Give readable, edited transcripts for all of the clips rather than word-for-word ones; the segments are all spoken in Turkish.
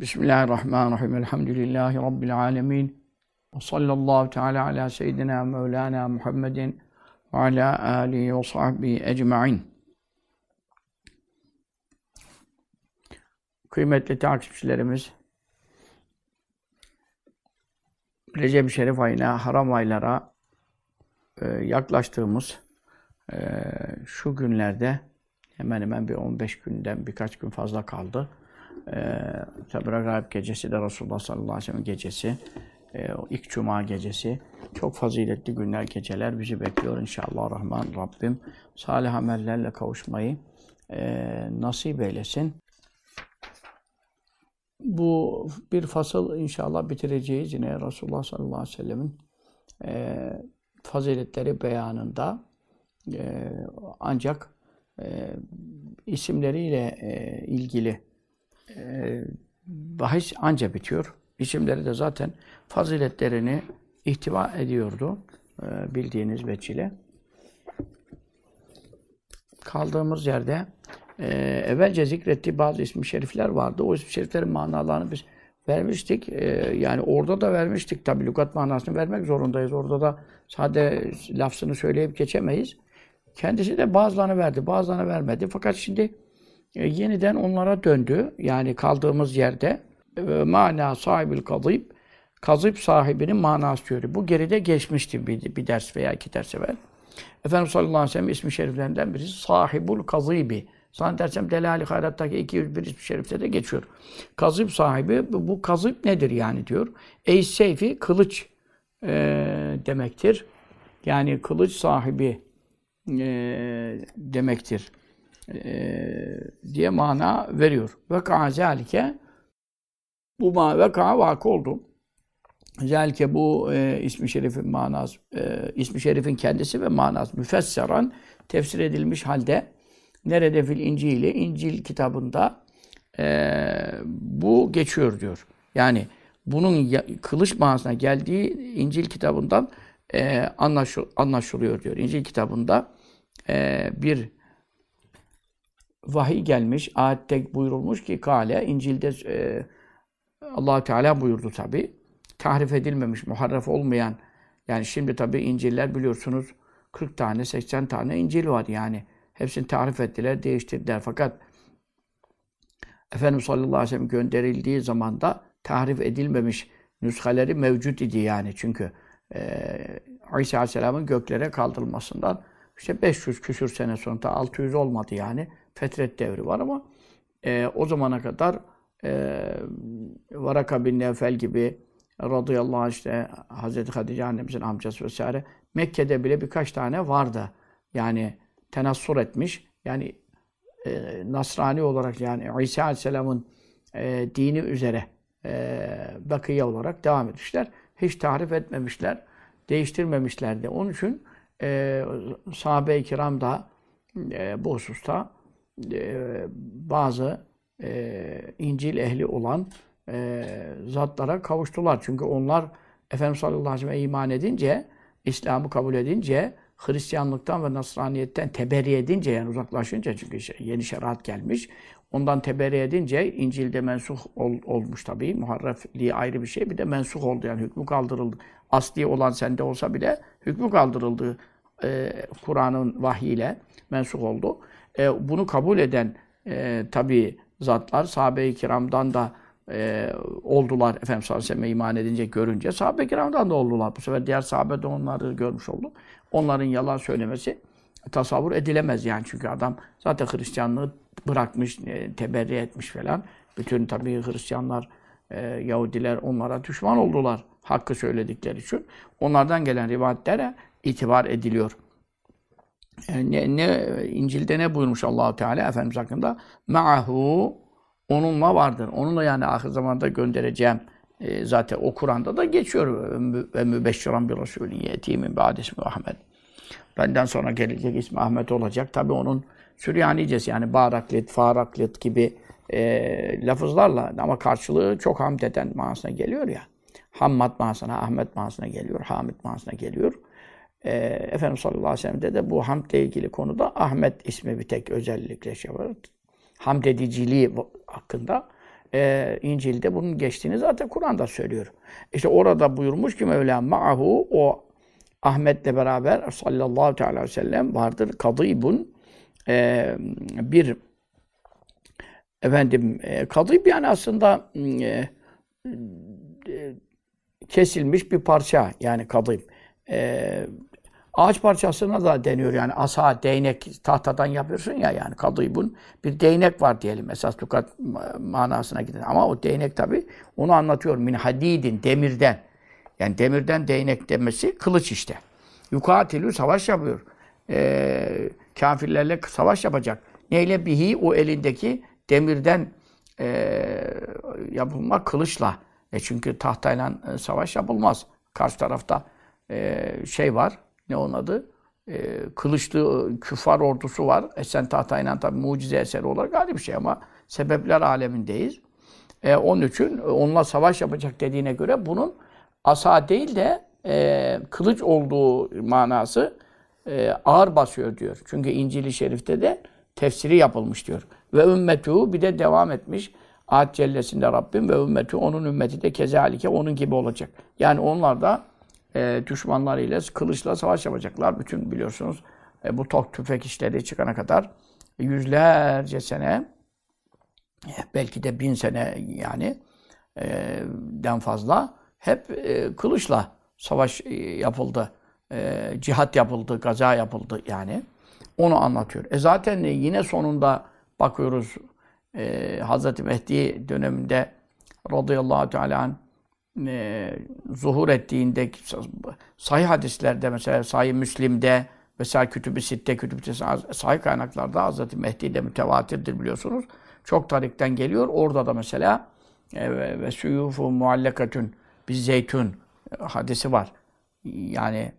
Bismillahirrahmanirrahim. Elhamdülillahi Rabbil alemin. Ve sallallahu teala ala seyyidina Mevlana Muhammedin ve ala alihi ve sahbihi ecma'in. Kıymetli takipçilerimiz, Recep-i Şerif ayına, haram aylara yaklaştığımız şu günlerde, hemen hemen bir 15 günden birkaç gün fazla kaldı. Tabir-i Gayb gecesi de Resulullah sallallahu aleyhi ve sellem gecesi, ilk cuma gecesi. Çok faziletli günler, geceler bizi bekliyor inşallah Rahman Rabbim. Salih amellerle kavuşmayı nasip eylesin. Bu bir fasıl inşallah bitireceğiz yine Resulullah sallallahu aleyhi ve sellemin faziletleri beyanında. Ancak isimleriyle ilgili bahis anca bitiyor. İsimleri de zaten faziletlerini ihtiva ediyordu bildiğiniz veçile. Kaldığımız yerde evvelce zikrettiği bazı ismi şerifler vardı. O ismi şeriflerin manalarını biz vermiştik. Yani orada da vermiştik. Tabii lügat manasını vermek zorundayız. Orada da sade lafzını söyleyip geçemeyiz. Kendisi de bazılarını verdi, bazılarını vermedi. Fakat şimdi yeniden onlara döndü. Yani kaldığımız yerde mana sahibil kazib, kazib sahibinin manası diyor. Bu geride geçmişti bir ders veya iki ders evvel. Efendimiz sallallahu aleyhi ve sellem ismi şeriflerinden birisi sahibul kazibi. Sana dersem Delali Hayrat'taki 201 ismi şerifte de geçiyor. Kazib sahibi, bu kazib nedir yani diyor. Ey-Seyfi kılıç demektir. Yani kılıç sahibi demektir diye mana veriyor. Veka zelike, bu veka vakı oldu. Zelike bu ismi şerifin manası, ismi şerifin kendisi ve manası müfesseran tefsir edilmiş halde nerede fil İncil'i, İncil kitabında bu geçiyor diyor. Yani bunun kılıç manasına geldiği İncil kitabından anlaşılıyor diyor. İncil kitabında bir vahiy gelmiş, ayette buyurulmuş ki kâle, İncil'de Allah-u Teala buyurdu tabi. Tahrif edilmemiş, muharref olmayan, yani şimdi tabi İncil'ler biliyorsunuz 40 tane, 80 tane İncil var yani. Hepsini tahrif ettiler, değiştirdiler. Fakat Efendimiz sallallahu aleyhi ve sellem gönderildiği zaman da tahrif edilmemiş nüshaleri mevcut idi yani. Çünkü İsa aleyhisselamın göklere kaldırılmasından işte 500 küsür sene sonra da 600 olmadı yani. Fetret devri var ama o zamana kadar Varaka bin Nevfel gibi radıyallahu anh, işte Hazreti Hatice annemizin amcası vesaire, Mekke'de bile birkaç tane vardı. Yani tenassur etmiş. Yani Nasrani olarak, yani İsa aleyhisselamın dini üzere bakiye olarak devam etmişler. Hiç tahrif etmemişler, değiştirmemişlerdi. Onun için sahabe-i kiram da bu hususta bazı İncil ehli olan zatlara kavuştular. Çünkü onlar Efendimiz sallallahu aleyhi ve sellem'e iman edince, İslam'ı kabul edince, Hristiyanlıktan ve Nasraniyetten teberri edince, yani uzaklaşınca, çünkü yeni şeriat gelmiş, ondan teberri edince İncil'de mensuh olmuş tabii. Muharrefliği ayrı bir şey. Bir de mensuh oldu, yani hükmü kaldırıldı. Asli olan sende olsa bile hükmü kaldırıldı. Kur'an'ın vahyiyle mensuh oldu. Bunu kabul eden tabii zatlar, sahabe-i kiramdan da oldular. Efendimiz sallallahu aleyhi ve sellem'e iman edince, görünce sahabe-i kiramdan da oldular. Bu sefer diğer sahabe de onları görmüş oldu. Onların yalan söylemesi tasavvur edilemez yani. Çünkü adam zaten Hristiyanlığı bırakmış, teberri etmiş falan. Bütün tabii Hristiyanlar, Yahudiler onlara düşman oldular. Hakkı söyledikleri için. Onlardan gelen rivayetlere itibar ediliyor. İncil'de ne buyurmuş Allah-u Teala Efendimiz hakkında? Ma'ahu, onunla vardır. Onunla, yani ahir zamanda göndereceğim. Zaten o Kur'an'da da geçiyor. Ve mübeşşiran bir Resulün yetimin ba'd ismi Ahmet. Benden sonra gelecek ismi Ahmet olacak. Tabii onun Süryanicesi, yani baraklit, faraklit gibi lafızlarla, ama karşılığı çok hamd eden manasına geliyor ya. Hammad manasına, Ahmet manasına geliyor, Hamid manasına geliyor. Efendimiz sallallahu aleyhi ve sellem'de de bu hamdle ilgili konuda Ahmet ismi bir tek özellikle şey var. Hamd ediciliği hakkında İncil'de bunun geçtiğini zaten Kur'an'da söylüyor. İşte orada buyurmuş ki Mevla ma'ahu o Ahmet'le beraber sallallahu aleyhi ve sellem vardır. Kadibun bir efendim kadib yani aslında kesilmiş bir parça yani kadib. Ağaç parçasına da deniyor yani asa, değnek, tahtadan yapıyorsun ya yani kadibun bir değnek var diyelim esas lukat manasına giden ama o değnek tabii onu anlatıyor min hadidin demirden yani demirden değnek demesi kılıç işte. Yukatilü savaş yapıyor. Kafirlerle savaş yapacak. Neyle bihi o elindeki demirden yapılma kılıçla. Çünkü tahtayla savaş yapılmaz. Karşı tarafta şey var. Ne onun adı? Kılıçlı küffar ordusu var. Sen tahtayla tabii mucize eseri olarak ayrı bir şey ama sebepler alemindeyiz. Onun için onunla savaş yapacak dediğine göre bunun asa değil de kılıç olduğu manası ağır basıyor diyor. Çünkü İncil-i Şerif'te de tefsiri yapılmış diyor. Ve ümmetu bir de devam etmiş. Ad Cellesi'nde Rabbim ve ümmeti onun ümmeti de kezalike onun gibi olacak. Yani onlar da düşmanlarıyla kılıçla savaş yapacaklar. Bütün biliyorsunuz bu tok tüfek işleri çıkana kadar yüzlerce sene belki de 1000 sene yani den fazla hep kılıçla savaş yapıldı. Cihat yapıldı, gaza yapıldı yani. Onu anlatıyor. Zaten yine sonunda bakıyoruz Hazreti Mehdi döneminde radıyallahu teala anh zuhur ettiğinde sahih hadislerde mesela Sahih Müslim'de vesaire Kütüb-i Sitte, sahih kaynaklarda Hazreti Mehdi de mütevatirdir biliyorsunuz. Çok tarikten geliyor. Orada da mesela ve suyufu muallakatun biz zeytun hadisi var. Yani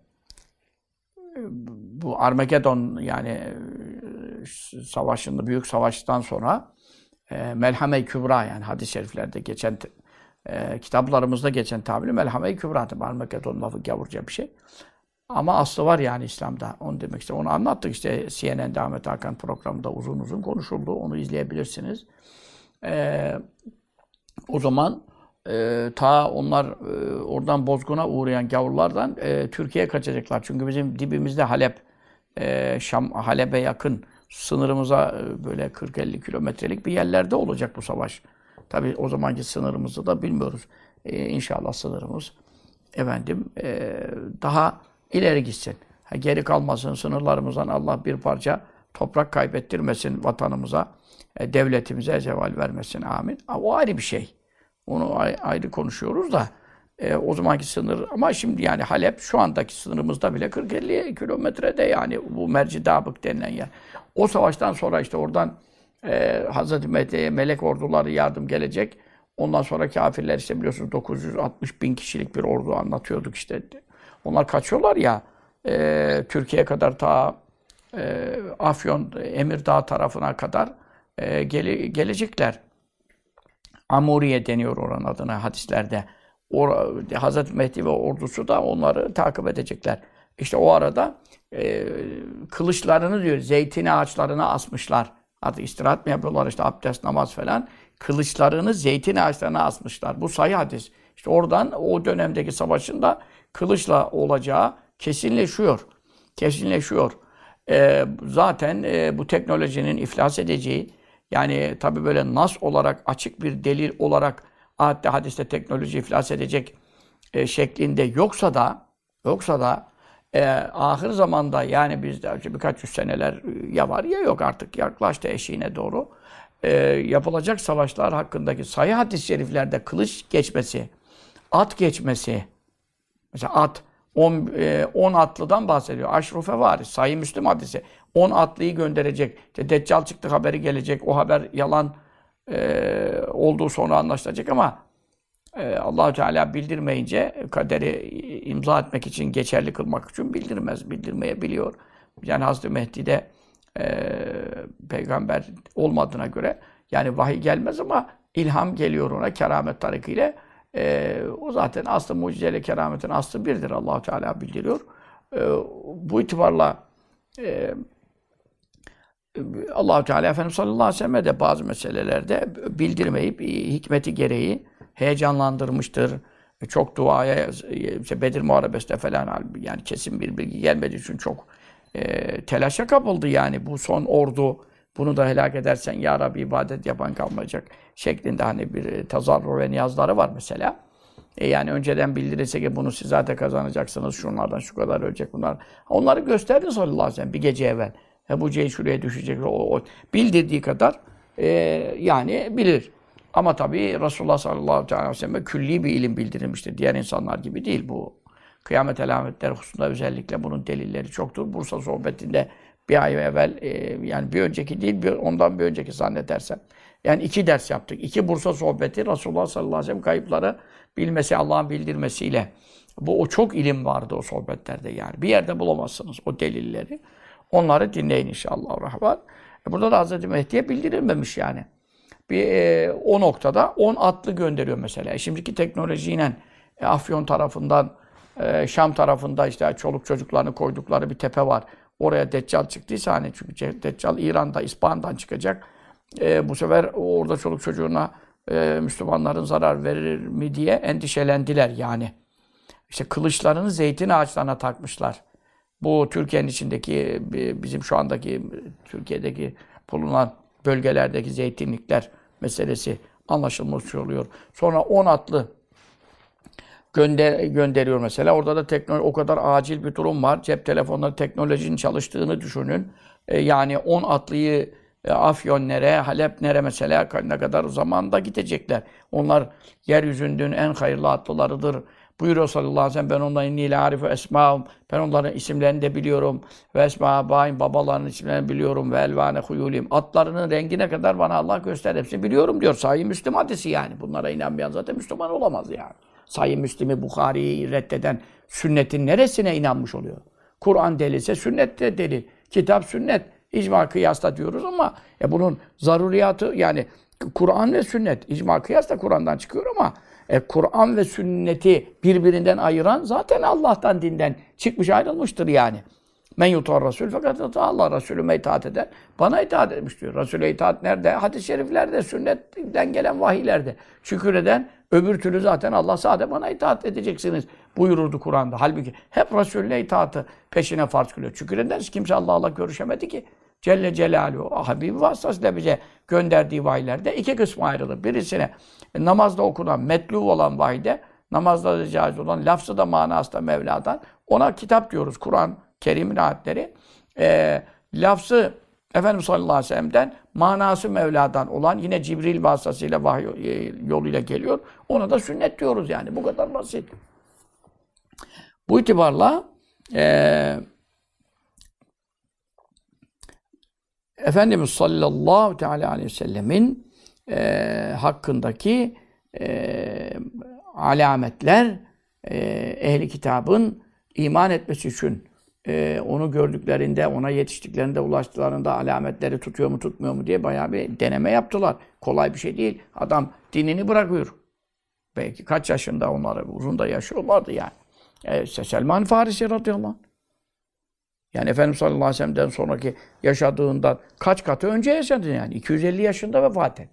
bu Armageddon yani savaşında büyük savaştan sonra Melhame-i Kübra yani hadis-i şeriflerde geçen kitaplarımızda geçen tabiri Melhame-i Kübra tabi Armageddon lafı gavurca bir şey. Ama aslı var yani İslam'da. Onu demek işte onu anlattık işte CNN'de Ahmet Hakan programında uzun uzun konuşuldu. Onu izleyebilirsiniz. O zaman ta onlar oradan bozguna uğrayan gavurlardan Türkiye'ye kaçacaklar. Çünkü bizim dibimizde Halep, Şam, Halep'e yakın sınırımıza böyle 40-50 kilometrelik bir yerlerde olacak bu savaş. Tabii o zamanki sınırımızı da bilmiyoruz. İnşallah sınırımız daha ileri gitsin. Geri kalmasın sınırlarımızdan Allah bir parça toprak kaybettirmesin vatanımıza, devletimize zeval vermesin. Amin. O ayrı bir şey. Onu ayrı konuşuyoruz da o zamanki sınır ama şimdi yani Halep şu andaki sınırımızda bile 40-50 kilometrede yani bu Mercidabık denilen yer. O savaştan sonra işte oradan Hazreti Mehdi'ye melek orduları yardım gelecek. Ondan sonra kafirler işte biliyorsunuz 960.000 kişilik bir ordu anlatıyorduk işte. Onlar kaçıyorlar ya Türkiye'ye kadar ta Afyon, Emirdağ tarafına kadar gelecekler. Amuriye deniyor oranın adına hadislerde. Hazreti Mehdi ve ordusu da onları takip edecekler. İşte o arada kılıçlarını diyor zeytin ağaçlarına asmışlar. Artık istirahat mı yapıyorlar işte abdest, namaz falan. Kılıçlarını zeytin ağaçlarına asmışlar. Bu sahih hadis. İşte oradan o dönemdeki savaşın da kılıçla olacağı kesinleşiyor. Kesinleşiyor. Zaten bu teknolojinin iflas edeceği yani tabii böyle nas olarak, açık bir delil olarak ayette, hadiste teknoloji iflas edecek şeklinde yoksa da ahir zamanda yani bizde birkaç yüz seneler ya var ya yok artık yaklaştı eşiğine doğru yapılacak savaşlar hakkındaki sahih hadis-i şeriflerde kılıç geçmesi, at geçmesi, mesela at, 10 atlıdan bahsediyor. Aşrufe varis, Sahih Müslim hadisi. 10 atlıyı gönderecek. İşte Deccal çıktı haberi gelecek. O haber yalan olduğu sonra anlaşılacak ama Allah-u Teala bildirmeyince kaderi imza etmek için, geçerli kılmak için bildirmez. Bildirmeyebiliyor. Yani Hazreti Mehdi de peygamber olmadığına göre yani vahiy gelmez ama ilham geliyor ona keramet tarikiyle. O zaten aslı mucizeyle kerametin aslı birdir. Allah-u Teala bildiriyor. Bu itibarla Allah-u Teala Efendimiz sallallahu aleyhi ve sellem'e de bazı meselelerde bildirmeyip hikmeti gereği heyecanlandırmıştır. Çok duaya, işte Bedir Muharebesi'nde falan yani kesin bir bilgi gelmediği için çok telaşa kapıldı yani bu son ordu. Bunu da helak edersen ya Rabbi ibadet yapan kalmayacak şeklinde hani bir tazarru ve niyazları var mesela. Yani önceden bildirilse ki bunu siz zaten kazanacaksınız, şunlardan şu kadar ölecek bunlar. Onları gösterdi sallallahu aleyhi ve sellem bir gece evvel. Bu cey şuraya düşecek, o bildirdiği kadar yani bilir. Ama tabii Resulullah sallallahu aleyhi ve sellem'e külli bir ilim bildirilmiştir. Diğer insanlar gibi değil bu. Kıyamet alametleri hususunda özellikle bunun delilleri çoktur. Bursa sohbetinde bir ay evvel, yani bir önceki değil, ondan bir önceki zannedersem. Yani 2 ders yaptık. 2 Bursa sohbeti, Resulullah sallallahu aleyhi ve sellem kayıpları bilmesi, Allah'ın bildirmesiyle. O çok ilim vardı o sohbetlerde yani. Bir yerde bulamazsınız o delilleri. Onları dinleyin inşallah rahman. Burada da Hazreti Mehdi'ye bildirilmemiş yani. O noktada 10 atlı gönderiyor mesela. Şimdiki teknolojiyle Afyon tarafından, Şam tarafında işte çoluk çocuklarını koydukları bir tepe var. Oraya Deccal çıktıysa hani çünkü Deccal İran'da, İspahan'dan çıkacak. Bu sefer orada çoluk çocuğuna Müslümanların zarar verir mi diye endişelendiler yani. İşte kılıçlarını zeytin ağaçlarına takmışlar. Bu Türkiye'nin içindeki, bizim şu andaki Türkiye'deki bulunan bölgelerdeki zeytinlikler meselesi anlaşılmış oluyor. Sonra 10 atlı gönderiyor mesela. Orada da o kadar acil bir durum var. Cep telefonları teknolojinin çalıştığını düşünün. Yani 10 atlıyı Afyon nere, Halep nere mesela ne kadar zamanda gidecekler. Onlar yeryüzünün en hayırlı atlılarıdır. Buyuruyor sallallahu aleyhi ve sellem ben onların inni arifu esma'um. Ben onların isimlerini de biliyorum. Ve esma bain babalarının isimlerini biliyorum ve elvane huyulim. Atlarının rengine kadar bana Allah göster hepsini biliyorum diyor. Sahih Müslim hadisi yani. Bunlara inanmayan zaten Müslüman olamaz yani. Sahih Müslim'i, Bukhari'yi reddeden sünnetin neresine inanmış oluyor? Kur'an delilse sünnet de delil. Kitap sünnet. İcma kıyasla diyoruz ama bunun zaruriyatı yani Kur'an ve sünnet. İcma kıyas da Kur'an'dan çıkıyor ama Kur'an ve sünneti birbirinden ayıran zaten Allah'tan dinden çıkmış ayrılmıştır yani. Men yutar Rasul fakat ata Allah Resulüme itaat eder. Bana itaat etmiş diyor. Resul'e itaat nerede? Hadis-i şeriflerde, sünnetten gelen vahiylerde. Şükür eden öbür türlü zaten Allah sadece bana itaat edeceksiniz buyururdu Kur'an'da. Halbuki hep Resul'e itaatı peşine farz kılıyor. Şükür ederiz kimse Allah'la görüşemedi ki. Celle Celaluhu, Habibi vasıtasıyla bize gönderdiği vahiylerde 2 kısma ayrılır. Birisine namazda okunan, metlu olan vahide, namazda da caiz olan, lafzı da manası da Mevla'dan, ona kitap diyoruz, Kur'an, Kerim'in ayetleri. Lafzı Efendimiz sallallahu aleyhi ve sellem'den, manası Mevla'dan olan, yine Cibril vasıtasıyla vahiy yoluyla geliyor. Ona da sünnet diyoruz yani, bu kadar basit. Bu itibarla, Efendimiz sallallahu teala aleyhi ve sellemin hakkındaki alametler ehli kitabın iman etmesi için onu gördüklerinde, ona yetiştiklerinde, ulaştıklarında alametleri tutuyor mu tutmuyor mu diye bayağı bir deneme yaptılar. Kolay bir şey değil. Adam dinini bırakıyor. Belki kaç yaşında onları, uzun da yaşıyorlardı yani. Selman Farisi radıyallahu anh. Yani Efendimiz sallallahu aleyhi ve sellem'den sonraki yaşadığından kaç katı önce yaşadı yani. 250 yaşında vefat etti.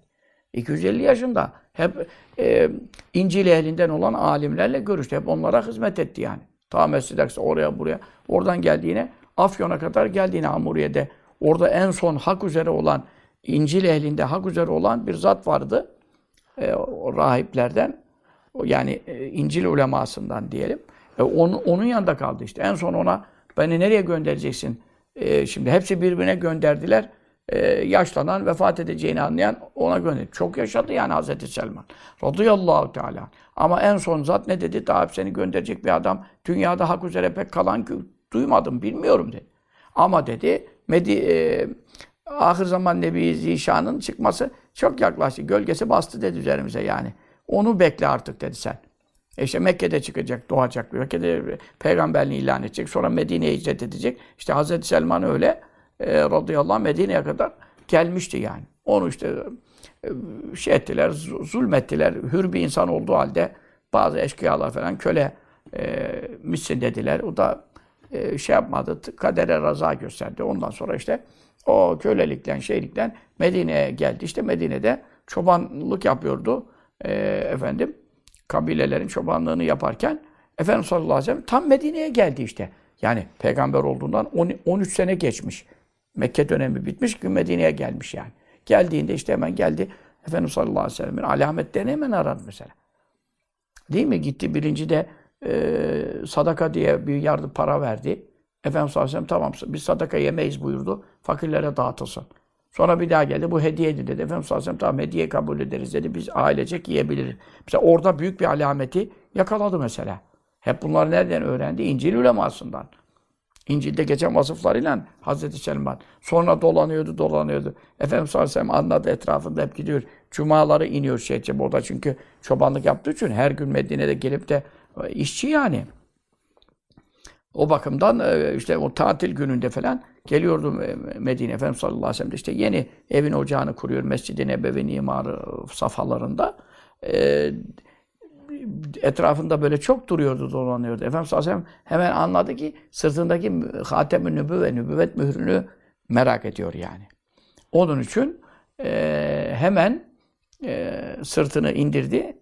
250 yaşında. Hep İncil ehlinden olan alimlerle görüştü. Hep onlara hizmet etti yani. Ta Mescid-i oraya buraya. Oradan geldiğine, Afyon'a kadar geldiğine Amuriye'de. Orada en son hak üzere olan, İncil ehlinde hak üzere olan bir zat vardı. Rahiplerden. Yani İncil ulemasından diyelim. Onun yanında kaldı işte. En son ona beni nereye göndereceksin? Şimdi hepsi birbirine gönderdiler. Yaşlanan, vefat edeceğini anlayan ona gönderdi. Çok yaşadı yani Hazreti Selman. Radıyallahu Teala. Ama en son zat ne dedi? Daha hep seni gönderecek bir adam. Dünyada hak üzere pek kalan duymadım, bilmiyorum dedi. Ama dedi, ahir zaman Nebi Zişan'ın çıkması çok yaklaştı. Gölgesi bastı dedi üzerimize yani. Onu bekle artık dedi sen. İşte Mekke'de çıkacak, doğacak, Mekke'de peygamberliğini ilan edecek, sonra Medine'ye hicret edecek. İşte Hazreti Selman öyle, radıyallahu anh, Medine'ye kadar gelmişti yani. Onu işte şey ettiler, zulmettiler, hür bir insan olduğu halde bazı eşkıyalar falan köle misin dediler. O da şey yapmadı, kadere rıza gösterdi. Ondan sonra işte O kölelikten, şeylikten Medine'ye geldi. İşte Medine'de çobanlık yapıyordu. Efendim, kabilelerin çobanlığını yaparken Efendimiz sallallahu aleyhi ve sellem tam Medine'ye geldi işte. Yani peygamber olduğundan 13 sene geçmiş. Mekke dönemi bitmiş ki Medine'ye gelmiş yani. Geldiğinde işte hemen geldi. Efendimiz sallallahu aleyhi ve sellem'in alametlerini hemen aradı mesela. Değil mi? Gitti birinci de sadaka diye bir yardım para verdi. Efendimiz sallallahu aleyhi ve sellem tamam biz sadaka yemeyiz buyurdu. Fakirlere dağıtılsın. Sonra bir daha geldi. Bu hediyeydi dedi. Efendimiz sallallahu aleyhi ve sellem tamam hediye kabul ederiz dedi. Biz ailecek yiyebiliriz. Mesela orada büyük bir alameti yakaladı mesela. Hep bunları nereden öğrendi? İncil ulemasından. İncil'de geçen vasıflarıyla Hazreti Selman. Sonra dolanıyordu. Efendimiz sallallahu aleyhi ve sellem anladı, etrafında hep gidiyor. Cumaları iniyor orada çünkü çobanlık yaptığı için her gün Medine'de gelip de işçi yani. O bakımdan işte o tatil gününde falan geliyordu Medine. Efendimiz sallallahu aleyhi ve sellem de işte yeni evin ocağını kuruyor. Mescid-i Nebevi'nin imarı safhalarında. Etrafında böyle çok duruyordu, dolanıyordu. Efendimiz sallallahu aleyhi ve sellem hemen anladı ki sırtındaki Hatem-i Nübüvve, nübüvvet mührünü merak ediyor yani. Onun için hemen sırtını indirdi.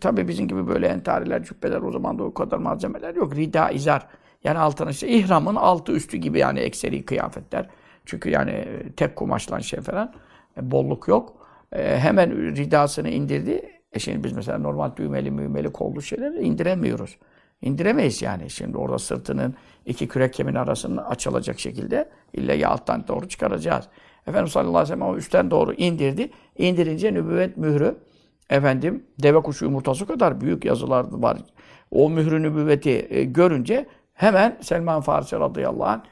Tabii bizim gibi böyle entariler, cübbeler o zaman da o kadar malzemeler yok. Rida, izar. Yani altına işte ihramın altı üstü gibi yani ekseri kıyafetler. Çünkü yani tek kumaşlan şey falan. Bolluk yok. Hemen ridasını indirdi. Şimdi biz mesela normal düğmeli kollu şeyleri indiremiyoruz. İndiremeyiz yani. Şimdi orada sırtının iki kürek kemiğinin arasında açılacak şekilde illa ya alttan doğru çıkaracağız. Efendimiz sallallahu aleyhi ve sellem o üstten doğru indirdi. İndirince nübüvvet mührü, efendim deve kuşu yumurtası kadar büyük yazılar var. O mührü nübüvveti görünce hemen Selman Farisi radıyallahu anh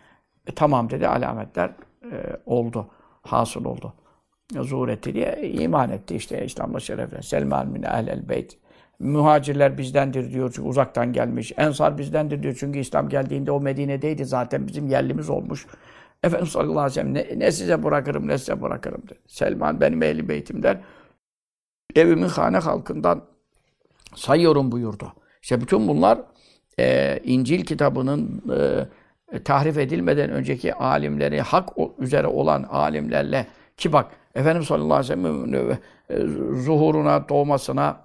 tamam dedi, alametler oldu, hasıl oldu. Zuhur etti diye iman etti işte İslam'la şerefle. Selman min ehlel beyt. Muhacirler bizdendir diyor çünkü uzaktan gelmiş. Ensar bizdendir diyor çünkü İslam geldiğinde o Medine'deydi zaten bizim yerlimiz olmuş. Efendimiz sallallahu aleyhi ve sellem ne size bırakırım ne size bırakırım dedi. Selman benim ehli beytimden, evimin hane halkından sayıyorum buyurdu. İşte bütün bunlar İncil kitabının tahrif edilmeden önceki alimleri, hak üzere olan alimlerle ki bak, Efendimiz sallallahu aleyhi ve sellem'in zuhuruna, doğmasına,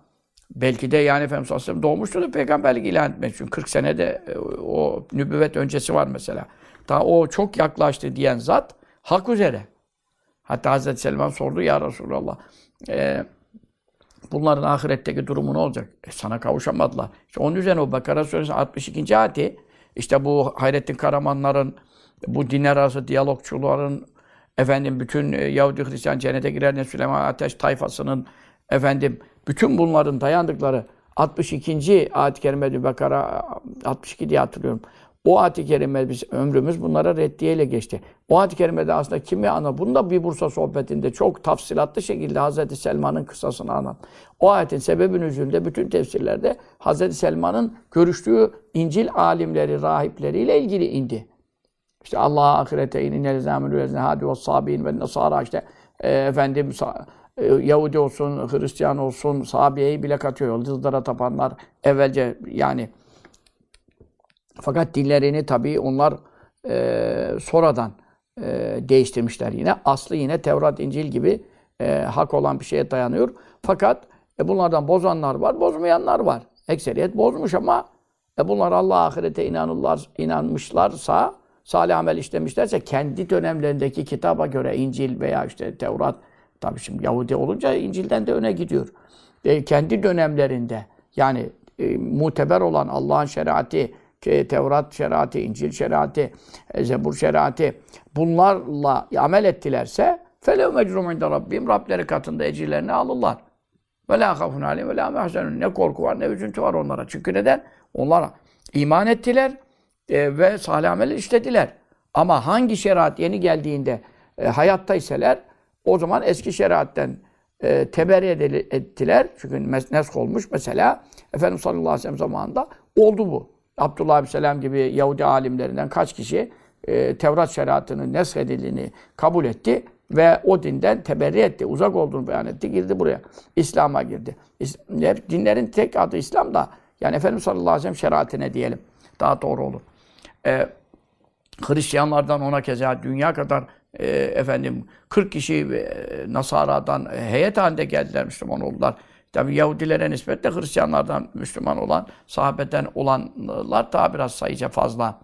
belki de yani Efendimiz sallallahu aleyhi ve sellem doğmuştu da peygamberlik ilan etmek için. 40 senede o nübüvvet öncesi var mesela. Daha o çok yaklaştı diyen zat, hak üzere. Hatta Hazreti Selman sordu, ya Resulallah, bunların ahiretteki durumu ne olacak? Sana kavuşamadılar. İşte onun üzerine o Bakara Suresi 62. ayeti, işte bu Hayrettin Karamanların, bu din arası diyalogçuların, efendim bütün Yahudi Hristiyan cennete girer, Süleyman Ateş tayfasının efendim bütün bunların dayandıkları 62. ayet-i kerimede Bakara 62 diye hatırlıyorum. O ayet-i kerimede biz ömrümüz bunlara reddiyeyle geçti. O ayet-i kerimede aslında kimi anlat? Bunu da bir Bursa sohbetinde çok tafsilatlı şekilde Hazreti Selman'ın kıssasını anlat. O ayetin sebebinin üzerinde bütün tefsirlerde Hazreti Selman'ın görüştüğü İncil alimleri, rahipleriyle ilgili indi. İşte Allah'a ahirete inine lezâmülü leznehâdü ve's-sâbi'in ve nesâra işte efendim Yahudi olsun, Hristiyan olsun, sahabeyi bile katıyor. Yıldızlara tapanlar evvelce yani. Fakat dillerini tabii onlar sonradan değiştirmişler yine. Aslı yine Tevrat, İncil gibi hak olan bir şeye dayanıyor. Fakat bunlardan bozanlar var, bozmayanlar var. Ekseriyet bozmuş ama bunlar Allah'a ahirete inanmışlarsa, salih amel işlemişlerse kendi dönemlerindeki kitaba göre İncil veya işte Tevrat, tabii şimdi Yahudi olunca İncil'den de öne gidiyor. Kendi dönemlerinde yani muteber olan Allah'ın şeriatı, Tevrat şeriatı, İncil şeriatı, Zebur şeriatı bunlarla amel ettilerse فَلَوْ مَجْرُمْ عِنْدَ رَبِّهِمْ Rableri katında ecirlerini alırlar. وَلَا خَفْنَ عَلَيْهِمْ وَلَا مَحْزَنُونَ Ne korku var, ne üzüntü var onlara. Çünkü neden? Onlar iman ettiler. Ve salih amel işlediler. Ama hangi şeriat yeni geldiğinde hayattayseler o zaman eski şeriatten teberri ettiler. Çünkü nesk olmuş mesela. Efendimiz sallallahu aleyhi ve sellem zamanında oldu bu. Abdullah ibn Selam gibi Yahudi alimlerinden kaç kişi Tevrat şeriatının nesk edildiğini kabul etti ve o dinden teberri etti. Uzak olduğunu beyan etti. Girdi buraya. İslam'a girdi. Dinlerin tek adı İslam da yani Efendimiz sallallahu aleyhi ve sellem şeriatine diyelim. Daha doğru olur. Hristiyanlardan ona keza dünya kadar 40 kişi Nasara'dan heyet halinde geldiler, Müslüman oldular. Tabi Yahudilere nispetle Hristiyanlardan Müslüman olan, sahabeden olanlar daha biraz sayıca fazla.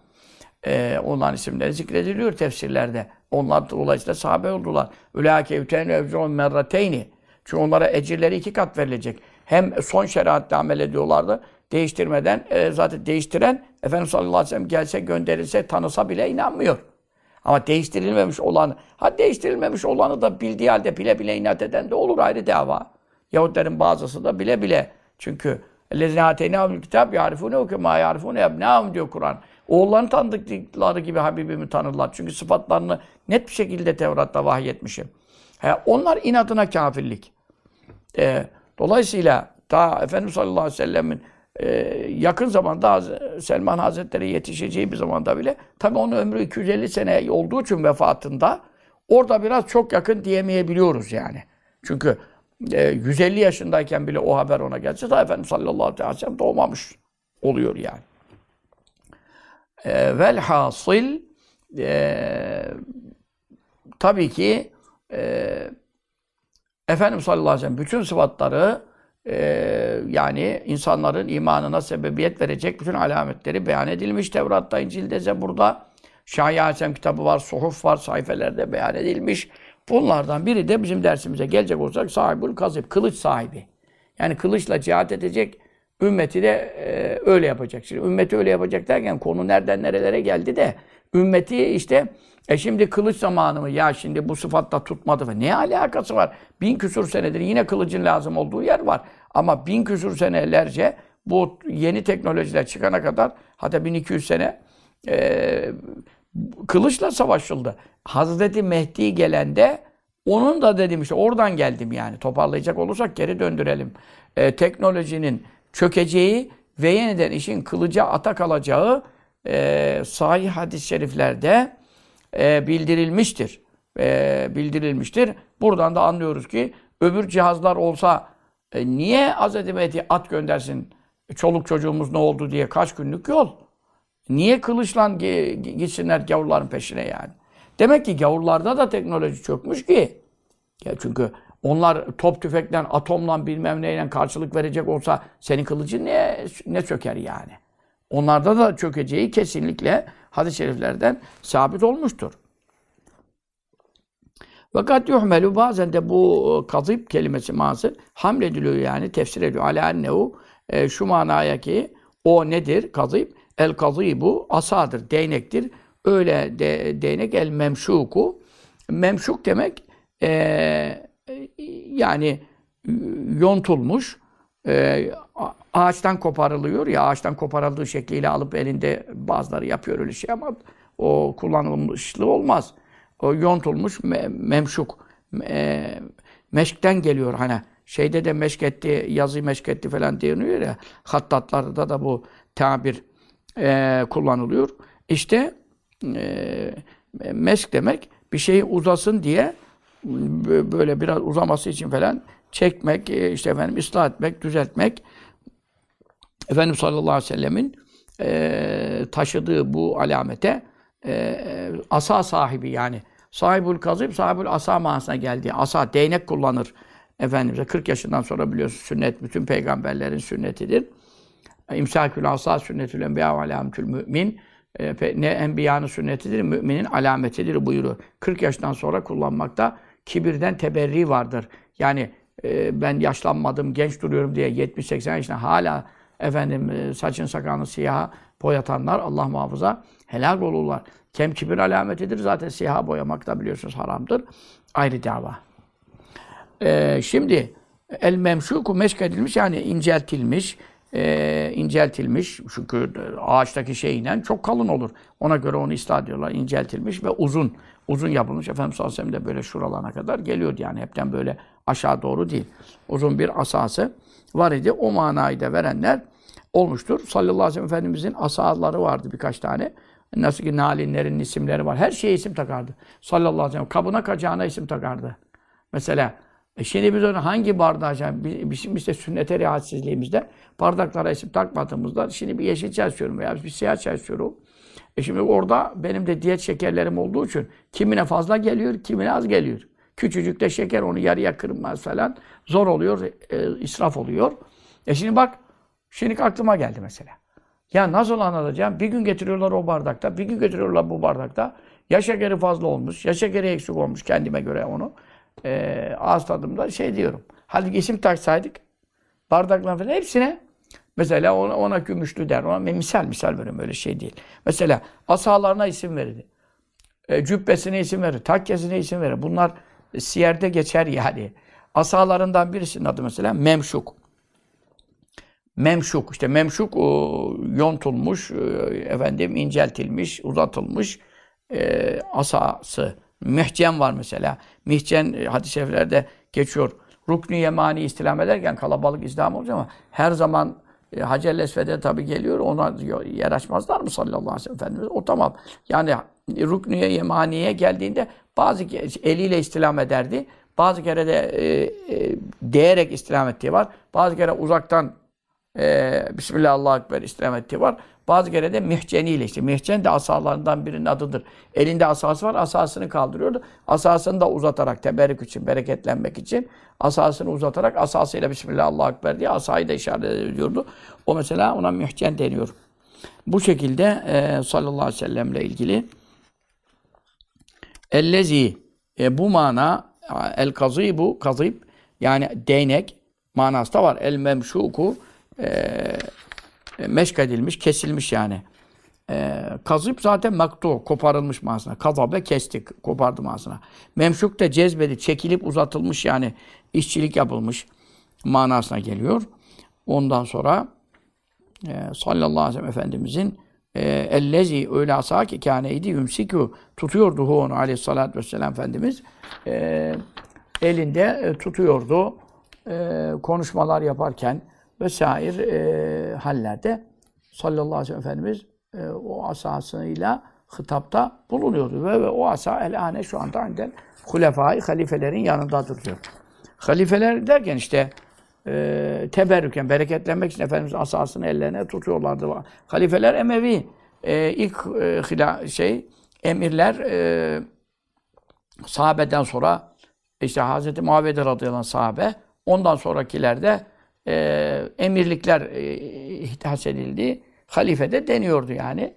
Onların isimleri zikrediliyor tefsirlerde. Onlar dolayısıyla sahabe oldular. Ülâke yüteynü evzûn merrateyni. Çünkü onlara ecirleri 2 kat verilecek. Hem son şeriatle amel ediyorlardı. Değiştirmeden, zaten değiştiren Efendimiz sallallahu aleyhi ve sellem gelse, gönderilse, tanısa bile inanmıyor. Ama değiştirilmemiş olanı, değiştirilmemiş olanı da bildiği halde bile bile inat eden de olur, ayrı dava. Yahudilerin bazısı da bile bile. Çünkü اَلَّذِينَ آتَيْنَاهُمُ الْكِتَابَ يَعْرِفُونَهُ كَمَا يَعْرِفُونَ أَبْنَاءَهُمْ diyor Kur'an. Oğullarını tanıdıkları gibi Habibimi tanırlar. Çünkü sıfatlarını net bir şekilde Tevrat'ta vahyetmişim. Onlar inadına kafirlik. Dolayısıyla daha Efendimiz sallallahu aleyhi ve sellemin yakın zamanda Selman Hazretleri yetişeceği bir zamanda bile, tabii onun ömrü 250 sene olduğu için vefatında orada biraz çok yakın diyemeyebiliyoruz yani. Çünkü 150 yaşındayken bile o haber ona gelse daha Efendimiz sallallahu aleyhi ve sellem doğmamış oluyor yani. Velhasıl tabii ki Efendimiz sallallahu aleyhi ve sellem bütün sıfatları yani insanların imanına sebebiyet verecek bütün alametleri beyan edilmiş. Tevrat'ta, İncil'de, Zebur'da, Şah-i Asem kitabı var, suhuf var, sayfelerde beyan edilmiş. Bunlardan biri de bizim dersimize gelecek olsak sahibül kazıp, kılıç sahibi. Yani kılıçla cihat edecek, ümmeti de öyle yapacak. Şimdi ümmeti öyle yapacak derken konu nereden nerelere geldi de ümmeti işte şimdi kılıç zamanı mı? Ya şimdi bu sıfatla tutmadı mı? Ne alakası var? 1000 küsur senedir yine kılıcın lazım olduğu yer var. Ama 1000 küsur senelerce bu yeni teknolojiler çıkana kadar hatta 1200 sene kılıçla savaşıldı. Hazreti Mehdi gelende onun da dedim işte oradan geldim yani. Toparlayacak olursak geri döndürelim. Teknolojinin çökeceği ve yeniden işin kılıca atak alacağı sahih hadis-i şeriflerde bildirilmiştir. Bildirilmiştir. Buradan da anlıyoruz ki öbür cihazlar olsa niye Hazreti Mehdi at göndersin? Çoluk çocuğumuz ne oldu diye kaç günlük yol. Niye kılıçla gitsinler gavurların peşine yani? Demek ki gavurlarda da teknoloji çökmüş ki. Ya çünkü onlar top tüfekten, atomla bilmem neyle karşılık verecek olsa senin kılıcın ne çöker yani? Onlarda da çökeceği kesinlikle hadis-i şeriflerden sabit olmuştur. Fakat yuhmelu bazen de bu kazıp kelimesi manası hamlediliyor yani tefsir ediyor. Ala ennehu şu manaya ki o nedir kazıp? El kazıbu asadır, değnektir. Öyle değnek el memşuku. Memşuk demek yani yontulmuş, ağaçtan koparılıyor ya, ağaçtan koparıldığı şekliyle alıp elinde bazıları yapıyor öyle şey ama o kullanılmışlığı olmaz. O yontulmuş memşuk, meşkten geliyor hani şeyde de meşketti, yazı meşketti falan deniyor ya, hattatlarda da bu tabir kullanılıyor. İşte meşk demek bir şeyi uzasın diye böyle biraz uzaması için falan çekmek, işte efendim ıslah etmek, düzeltmek. Efendimiz sallallahu aleyhi ve sellemin taşıdığı bu alamete asa sahibi yani sahibül kazıp, sahibül asa manasına geldiği asa, değnek kullanır. Efendimiz'e 40 yaşından sonra biliyorsunuz sünnet, bütün peygamberlerin sünnetidir. İmsakül asa sünnetül enbiya ve alametül mümin. Ne enbiyanın sünnetidir, müminin alametidir buyuruyor. 40 yaşından sonra kullanmakta kibirden teberri vardır. Yani ben yaşlanmadım, genç duruyorum diye 70-80 yaşında hala efendim saçın sakalını siyaha boyatanlar Allah muhafaza helak olurlar. Kem kibir alametidir. Zaten siyaha boyamak da biliyorsunuz haramdır. Ayrı dava. Şimdi el memşuku meşk edilmiş yani inceltilmiş. İnceltilmiş çünkü ağaçtaki şeyle çok kalın olur. Ona göre onu ıslah ediyorlar. İnceltilmiş ve uzun. Uzun yapılmış. Efendimiz sallallahu aleyhi ve sellem de böyle şuralarına kadar geliyordu yani. Hepten böyle aşağı doğru değil. Uzun bir asası var idi. O manayı da verenler olmuştur. Sallallahu aleyhi ve sellem Efendimizin asaları vardı birkaç tane. Nasıl ki nalinlerin isimleri var. Her şeye isim takardı. Sallallahu aleyhi ve sellem kabına kacağına isim takardı. Mesela şimdi biz onu hangi bardağa, bizim işte sünnete riatsizliğimizde bardaklara isim takmadığımızda şimdi bir yeşil çay istiyorum veya bir siyah çay istiyorum. Şimdi orada benim de diyet şekerlerim olduğu için kimine fazla geliyor, kimine az geliyor. Küçücük de şeker, onu yarıya kırmaz falan. Zor oluyor, israf oluyor. Şimdi bak, şimdi aklıma geldi mesela. Ya nasıl anlatacağım? Bir gün getiriyorlar o bardakta, bir gün getiriyorlar bu bardakta. Ya şekeri fazla olmuş, ya şekeri eksik olmuş kendime göre onu. Ağız tadımda şey diyorum. Halbuki isim taksaydık, bardakla falan hepsine. Mesela ona gümüşlü der, ona misal veriyorum, öyle şey değil. Mesela asalarına isim verir, cübbesine isim verir, takkesine isim verir. Bunlar siyerde geçer yani. Asalarından birisinin adı mesela memşuk. Memşuk, işte memşuk yontulmuş, inceltilmiş, uzatılmış asası. Mihcen var mesela. Mihcen hadis-i şeriflerde geçiyor. Rukn-i Yemani istilam ederken kalabalık İslam olacak ama her zaman Hacer-i Esved'e tabi geliyor, ona diyor, yer açmazlar mı sallallahu aleyhi ve sellem Efendimiz? O tamam. Yani Rukn-i Yemani'ye geldiğinde bazı eliyle istilam ederdi, bazı kere de değerek istilam ettiği var, bazı kere uzaktan Bismillah Allahu Ekber istilam ettiği var, bazı kere de mihceniyle işte. Mihcen de asalarından birinin adıdır. Elinde asası var, asasını kaldırıyordu. Asasını da uzatarak, teberrük için, bereketlenmek için asasını uzatarak asasıyla Bismillah Allahu Ekber diye asayı da işaret ediyordu. O mesela ona mihcen deniyor. Bu şekilde sallallahu aleyhi ve sellemle ilgili ellezi bu mana el kazıbu kazıb yani değnek manası da var. El memşuku meşk edilmiş, kesilmiş yani. Kazıp zaten maktu, koparılmış manasına. Kazabe kestik, kopardı manasına. Memşuk da cezbedi, çekilip uzatılmış yani işçilik yapılmış manasına geliyor. Ondan sonra sallallahu aleyhi ve sellem Efendimizin ellezi öyle asa ki kâneydi yumsikû tutuyordu onu aleyhissalatü vesselam Efendimiz. Elinde tutuyordu konuşmalar yaparken vesair hallerde sallallahu aleyhi ve sellem Efendimiz o asasıyla hitapta bulunuyordu. Ve o asa el-âne şu anda ancak hulefâ-i halifelerin yanındadır diyor. Halifeler derken işte teberrüken, bereketlenmek için Efendimiz asasını ellerine tutuyorlardı. Halifeler Emevi, ilk emirler sahabeden sonra işte Hazreti Muaviye'de radıyallahu anh sahabe, ondan sonrakilerde emirlikler ihdas edildi. Halife de deniyordu yani.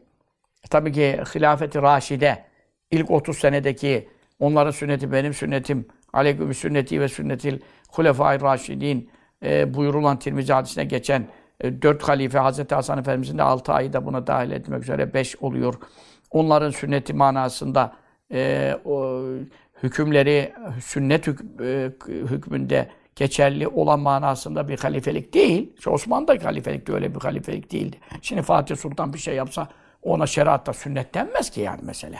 Tabii ki Hilafet-i Raşide ilk 30 senedeki onların sünneti benim sünnetim aleyküm sünneti ve sünnetil Hulefâ-i Raşidin buyurulan Tirmizi hadisine geçen 4 halife Hazreti Hasan Efendimiz'in de 6 ayı da buna dahil etmek üzere 5 oluyor. Onların sünneti manasında hükümleri sünnet hükmünde geçerli olan manasında bir halifelik değil. İşte Osmanlı'daki halifelik de öyle bir halifelik değildi. Şimdi Fatih Sultan bir şey yapsa ona şeriatta sünnet denmez ki yani mesela.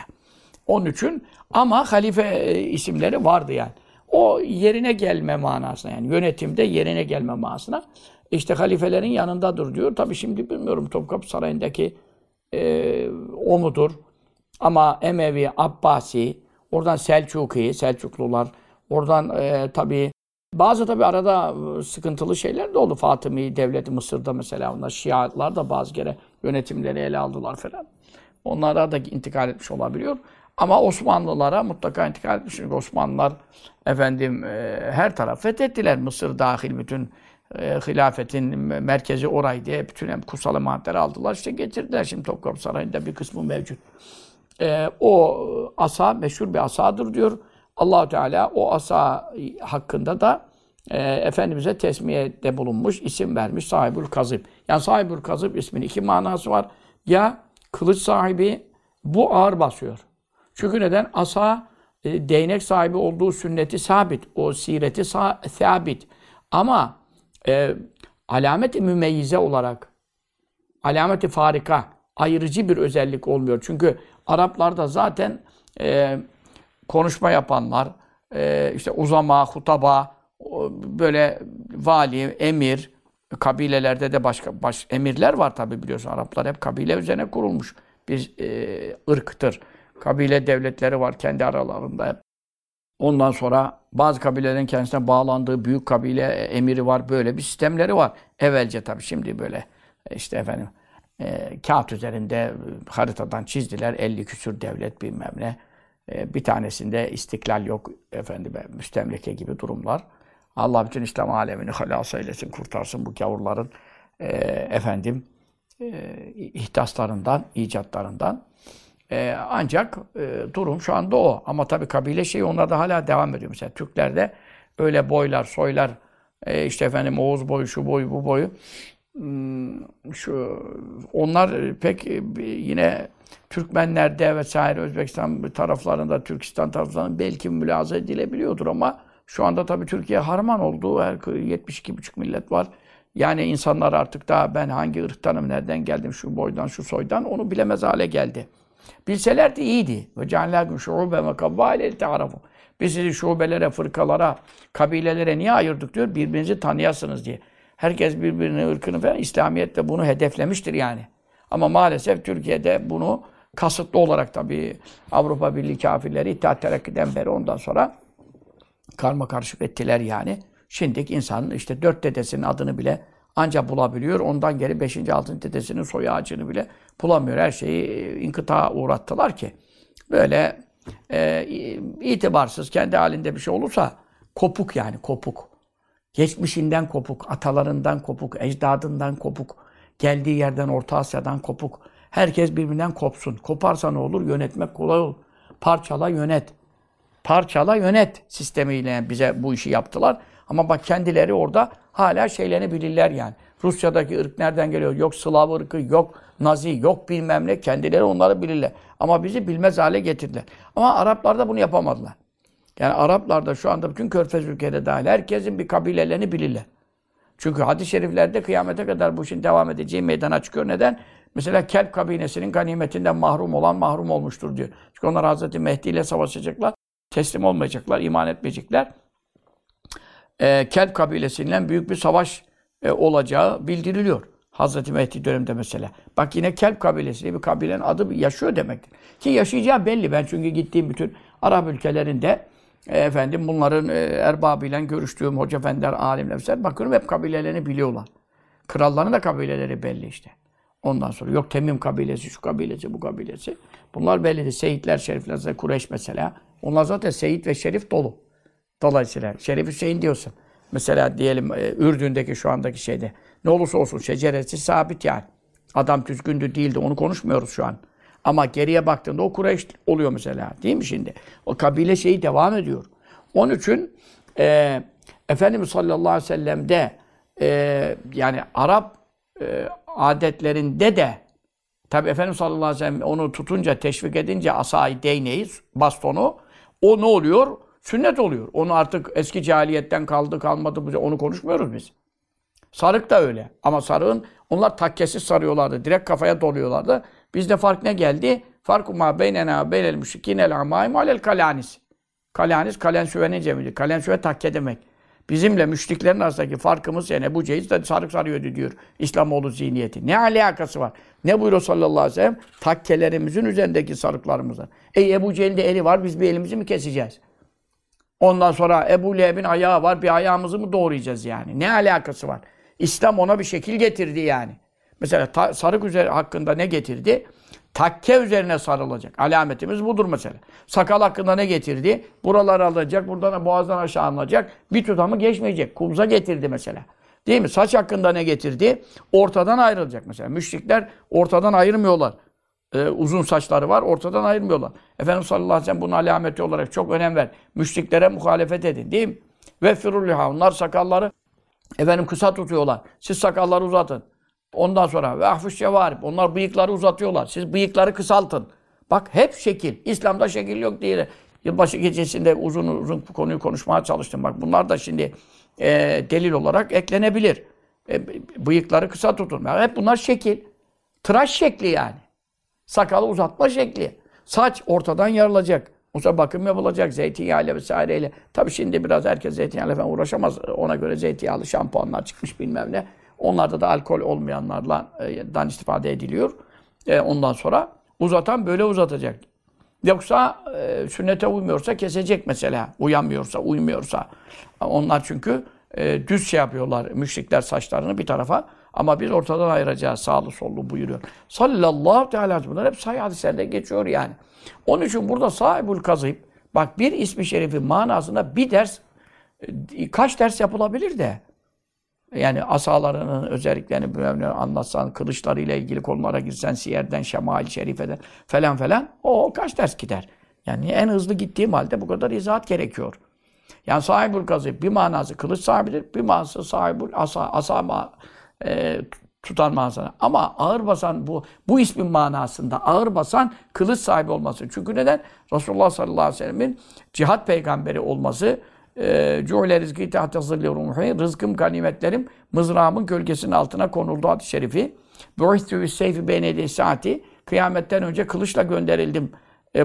Onun için ama halife isimleri vardı yani. O yerine gelme manasına yani yönetimde yerine gelme manasına işte halifelerin yanındadır diyor. Tabii şimdi bilmiyorum Topkapı Sarayı'ndaki o mudur? Ama Emevi, Abbasi, oradan Selçuki, Selçuklular, oradan tabii bazı tabii arada sıkıntılı şeyler de oldu. Fatımi Devleti Mısır'da mesela onlar Şialar da bazı kere yönetimleri ele aldılar falan. Onlara da intikal etmiş olabiliyor. Ama Osmanlılara mutlaka intikal etmiş. Çünkü Osmanlılar her taraf fethettiler. Mısır dahil bütün hilafetin merkezi oraydı diye bütün hem kutsal emanetleri aldılar. İşte getirdiler. Şimdi Topkapı Sarayı'nda bir kısmı mevcut. O asa meşhur bir asadır diyor. Allah-u Teala o asa hakkında da Efendimiz'e tesmiyede bulunmuş, isim vermiş Sahibül Kazib. Yani Sahibül Kazib isminin 2 manası var. Ya kılıç sahibi bu ağır basıyor. Çünkü neden? Asa değnek sahibi olduğu sünneti sabit, o sireti sabit. Ama alamet-i mümeyyize olarak, alamet-i farika, ayrıcı bir özellik olmuyor. Çünkü Araplarda zaten konuşma yapanlar, işte uzama, hutaba, böyle vali, emir, kabilelerde de başka emirler var tabii biliyorsun. Araplar hep kabile üzerine kurulmuş bir ırktır. Kabile devletleri var kendi aralarında hep. Ondan sonra bazı kabilelerin kendisine bağlandığı büyük kabile emiri var. Böyle bir sistemleri var. Evvelce tabii şimdi böyle işte kağıt üzerinde haritadan çizdiler. 50 küsur devlet bilmem ne. Bir tanesinde istiklal yok, efendime müstemleke gibi durumlar. Allah bütün İslam alemini halas eylesin, kurtarsın bu gavurların ihtisaslarından, icatlarından. Ancak durum şu anda o. Ama tabii kabile şeyi onlarda hala devam ediyor. Mesela Türklerde öyle boylar, soylar, Oğuz boyu, şu boyu, bu boyu. Onlar pek yine Türkmenlerde vesaire Özbekistan taraflarında, Türkistan taraflarında belki mülahaza edilebiliyordur ama şu anda tabii Türkiye harman oldu. Her 72,5 millet var. Yani insanlar artık daha ben hangi ırktanım, nereden geldim, şu boydan, şu soydan onu bilemez hale geldi. Bilselerdi iyiydi. وَجَعَلْنَاكُمْ شُعُوبًا وَقَبَائِلَ لِتَعَارَفُوا. Biz sizi şubelere, fırkalara, kabilelere niye ayırdık diyor? Birbirinizi tanıyasınız diye. Herkes birbirinin ırkını falan, İslamiyet de bunu hedeflemiştir yani. Ama maalesef Türkiye'de bunu kasıtlı olarak tabii Avrupa Birliği kafirleri İttihat Terakki'den beri ondan sonra karma karışık ettiler yani. Şimdiki insanın işte 4 dedesinin adını bile ancak bulabiliyor. Ondan geri 5. 6. dedesinin soy ağacını bile bulamıyor. Her şeyi inkıtağa uğrattılar ki. Böyle itibarsız, kendi halinde bir şey olursa kopuk yani, kopuk. Geçmişinden kopuk, atalarından kopuk, ecdadından kopuk, geldiği yerden, Orta Asya'dan kopuk. Herkes birbirinden kopsun. Koparsa ne olur? Yönetmek kolay olur. Parçala yönet. Parçala yönet sistemiyle bize bu işi yaptılar. Ama bak kendileri orada hala şeylerini bilirler yani. Rusya'daki ırk nereden geliyor? Yok Slav ırkı, yok Nazi, yok bilmem ne. Kendileri onları bilirler. Ama bizi bilmez hale getirdiler. Ama Araplarda bunu yapamadılar. Yani Araplarda şu anda bütün Körfez ülkeleri dahil herkesin bir kabilelerini bilirler. Çünkü hadis-i şeriflerde kıyamete kadar bu işin devam edeceği meydana çıkıyor. Neden? Mesela Kelp kabilesinin ganimetinden mahrum olan mahrum olmuştur diyor. Çünkü onlar Hazreti Mehdi ile savaşacaklar. Teslim olmayacaklar, iman etmeyecekler. Kelp kabilesinden büyük bir savaş olacağı bildiriliyor. Hazreti Mehdi döneminde mesela. Bak yine Kelp kabilesi diye bir kabilenin adı yaşıyor demektir. Ki yaşayacağı belli. Ben çünkü gittiğim bütün Arap ülkelerinde bunların erbabıyla görüştüğüm hoca efendiler, alimler mesela bakıyorum hep kabilelerini biliyorlar. Kralların da kabileleri belli işte. Ondan sonra yok Temim kabilesi, şu kabilesi, bu kabilesi. Bunlar belli de Seyitler, Şerifler, Kureyş mesela. Onlar zaten Seyit ve Şerif dolu. Dolayısıyla Şerif Hüseyin diyorsun. Mesela diyelim Ürdün'deki şu andaki şeyde ne olursa olsun şeceresi sabit yani. Adam düzgündü değildi onu konuşmuyoruz şu an. Ama geriye baktığında o Kureyş oluyor mesela. Değil mi şimdi? O kabile şeyi devam ediyor. Onun için Efendimiz sallallahu aleyhi ve sellem'de yani Arap adetlerinde de tabi Efendimiz sallallahu aleyhi ve sellem onu tutunca, teşvik edince asayı, değneği, bastonu o ne oluyor? Sünnet oluyor. Onu artık eski cahiliyetten kaldı kalmadı onu konuşmuyoruz biz. Sarık da öyle. Ama sarığın onlar takkesiz sarıyorlardı. Direkt kafaya doluyorlardı. Bizde fark ne geldi? Farku ma beynena beynel müşrikinel amâim alel kalanis. Kalanis, kalensüvenince miydi? Kalensüve takke demek. Bizimle müşriklerin arasındaki farkımız yani Ebu Cehiz de sarık sarıyordu diyor. İslamoğlu zihniyeti. Ne alakası var? Ne buyuruyor sallallahu aleyhi ve sellem? Takkelerimizin üzerindeki sarıklarımızdan. Ebu Cehil'in de eli var. Biz bir elimizi mi keseceğiz? Ondan sonra Ebu Leheb'in ayağı var. Bir ayağımızı mı doğrayacağız yani? Ne alakası var? İslam ona bir şekil getirdi yani. Mesela sarık üzeri hakkında ne getirdi? Takke üzerine sarılacak. Alametimiz budur mesela. Sakal hakkında ne getirdi? Buralar alınacak, buradan boğazdan aşağı alınacak. Bir tutamı geçmeyecek. Kumza getirdi mesela. Değil mi? Saç hakkında ne getirdi? Ortadan ayrılacak mesela. Müşrikler ortadan ayırmıyorlar. Uzun saçları var, ortadan ayırmıyorlar. Efendimiz sallallahu aleyhi ve sellem bunun alameti olarak çok önem ver. Müşriklere muhalefet edin, değil mi? Veffirul liha. Onlar sakalları kısa tutuyorlar. Siz sakalları uzatın. Ondan sonra ve ahfuş cevarip. Onlar bıyıkları uzatıyorlar. Siz bıyıkları kısaltın. Bak hep şekil. İslam'da şekil yok diye. Yılbaşı gecesinde uzun uzun bu konuyu konuşmaya çalıştım. Bak bunlar da şimdi delil olarak eklenebilir. Bıyıkları kısa tutun. Yani hep bunlar şekil. Tıraş şekli yani. Sakalı uzatma şekli. Saç ortadan yarılacak. Mesela bakım yapılacak zeytinyağıyla vesaireyle. Tabii şimdi biraz herkes zeytinyağıyla falan uğraşamaz. Ona göre zeytinyağlı şampuanlar çıkmış bilmem ne. Onlarda da alkol olmayanlardan istifade ediliyor. Ondan sonra uzatan böyle uzatacak. Yoksa sünnete uymuyorsa kesecek mesela. Uyamıyorsa, uymuyorsa. Onlar çünkü düz şey yapıyorlar müşrikler saçlarını bir tarafa. Ama biz ortadan ayıracağız sağlı sollu buyuruyor. Sallallahu teala aleyhi ve sellem. Bunlar hep sahih hadislerde geçiyor yani. Onun için burada sahibül kazıyım. Bak bir ismi şerifin manasında bir ders, kaç ders yapılabilir de. Yani asalarının özelliklerini bilmem ne anlatsan, kılıçlarıyla ilgili konulara girsen, siyerden, şemail-i şerifeden falan falan. O kaç ders gider? Yani en hızlı gittiğim halde bu kadar izahat gerekiyor. Yani sahibül kazıyım. Bir manası kılıç sahibidir, bir manası sahibül asa tutan manasına. Ama ağır basan bu ismin manasında ağır basan kılıç sahibi olması. Çünkü neden? Resulullah sallallahu aleyhi ve sellem'in cihat peygamberi olması, "Cu'le rizki tahta zilli rumhi, rızkım ganimetlerim mızrağımın gölgesinin altına konuldu" hadis-i şerifi. "Bu'istü seyfi beynedi saati, kıyametten önce kılıçla gönderildim"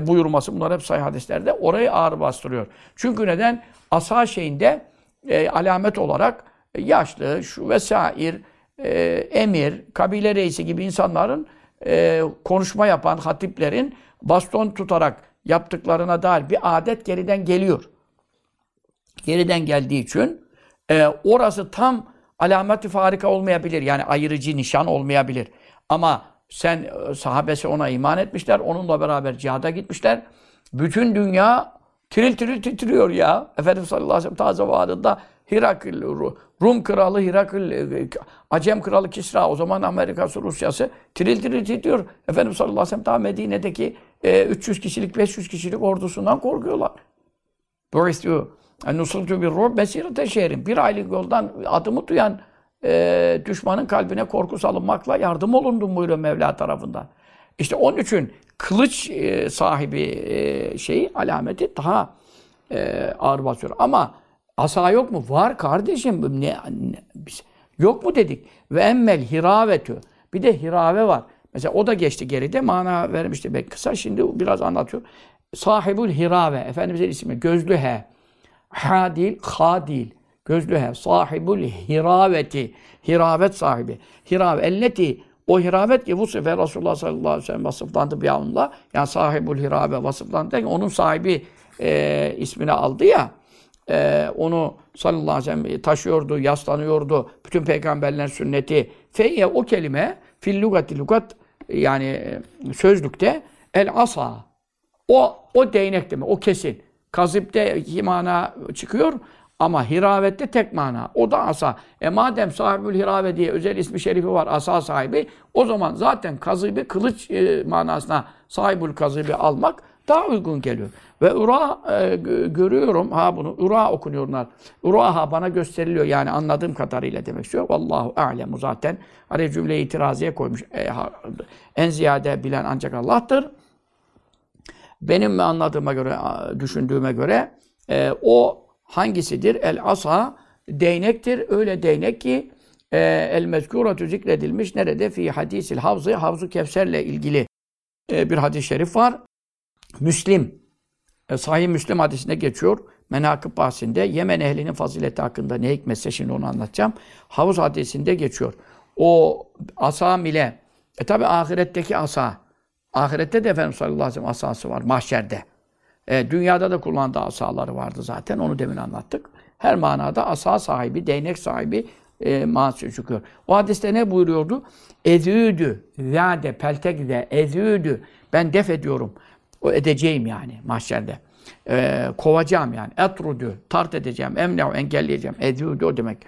buyurması. Bunlar hep sahih hadislerde. Orayı ağır bastırıyor. Çünkü neden? Asa şeyinde alamet olarak yaşlı, şu vesair, emir, kabile reisi gibi insanların konuşma yapan hatiplerin baston tutarak yaptıklarına dair bir adet geriden geliyor. Geriden geldiği için orası tam alamet-i farika olmayabilir. Yani ayırıcı nişan olmayabilir. Ama sen sahabesi ona iman etmişler. Onunla beraber cihada gitmişler. Bütün dünya tiril tiril titriyor ya. Efendimiz sallallahu aleyhi ve sellem taze vaadında Hirakl, Rum kralı Hirakl, Acem kralı Kisra, o zaman Amerika'sı, Rusya'sı tiril tiril titriyor. Efendimiz sallallahu aleyhi ve sellem ta Medine'deki 300 kişilik, 500 kişilik ordusundan korkuyorlar. "Nusultu bir ruh mesirete şehrin." Bir aylık yoldan adımı duyan düşmanın kalbine korku salınmakla yardım olundum buyuruyor Mevla tarafından. İşte onun için kılıç sahibi şeyi, alameti daha ağır basıyor. Ama asa yok mu? Var kardeşim. Yok mu dedik? Ve emmel hiravetü. Bir de hirave var. Mesela o da geçti geride. Mana vermişti ben kısa. Şimdi biraz anlatıyor. Sahibül hirave. Efendimizin ismi. Gözlü he. Ha değil, ha değil. Gözlü he. Sahibül hiraveti. Hiravet sahibi. Hirave. Elleti. O hiravet ki bu sefer Resulullah sallallahu aleyhi ve sellem vasıflandı bir anla. Yani sahibül hirave vasıflandı. Onun sahibi ismini aldı ya. Onu sallallahu aleyhi ve sellem taşıyordu, yaslanıyordu. Bütün peygamberlerin sünneti. Feyye o kelime fil lugati lugat yani sözlükte el asa. O değnek demek, o kesin. Kazip'te iki mana çıkıyor ama hiravette tek mana. O da asa. Madem sahibül hirave diye özel ismi şerifi var, asa sahibi, o zaman zaten kazibi kılıç manasına sahibül kazibi almak daha uygun geliyor. Ve ura görüyorum, ha bunu ura okunuyorlar. Ura ha bana gösteriliyor yani anladığım kadarıyla demek istiyor. Vallahu a'lemu zaten. Araya cümleyi itiraziye koymuş. En ziyade bilen ancak Allah'tır. Benim anladığıma göre, düşündüğüme göre o hangisidir? El asa değnektir. Öyle değnek ki el mezkuratü zikredilmiş. Nerede? Fi hadisil havzı. Havzu Kevser'le ilgili bir hadis-i şerif var. Müslim, Sahih Müslim hadisinde geçiyor. Menakıb bahsinde Yemen ehlinin fazileti hakkında ne hikmetse şimdi onu anlatacağım. Havuz hadisinde geçiyor. O asam ile tabi ahiretteki asa. Ahirette de Efendimiz sallallahu aleyhi ve sellem asası var mahşerde. Dünyada da kullandığı asaları vardı zaten. Onu demin anlattık. Her manada asa sahibi, değnek sahibi manası çıkıyor. O hadiste ne buyuruyordu? Ezüdü, zade, peltekide, ezüdü. Ben def ediyorum. O edeceğim yani mahşerde. Kovacağım yani. Etrudü, tart edeceğim. Emne'u, engelleyeceğim. Edüdü o demek.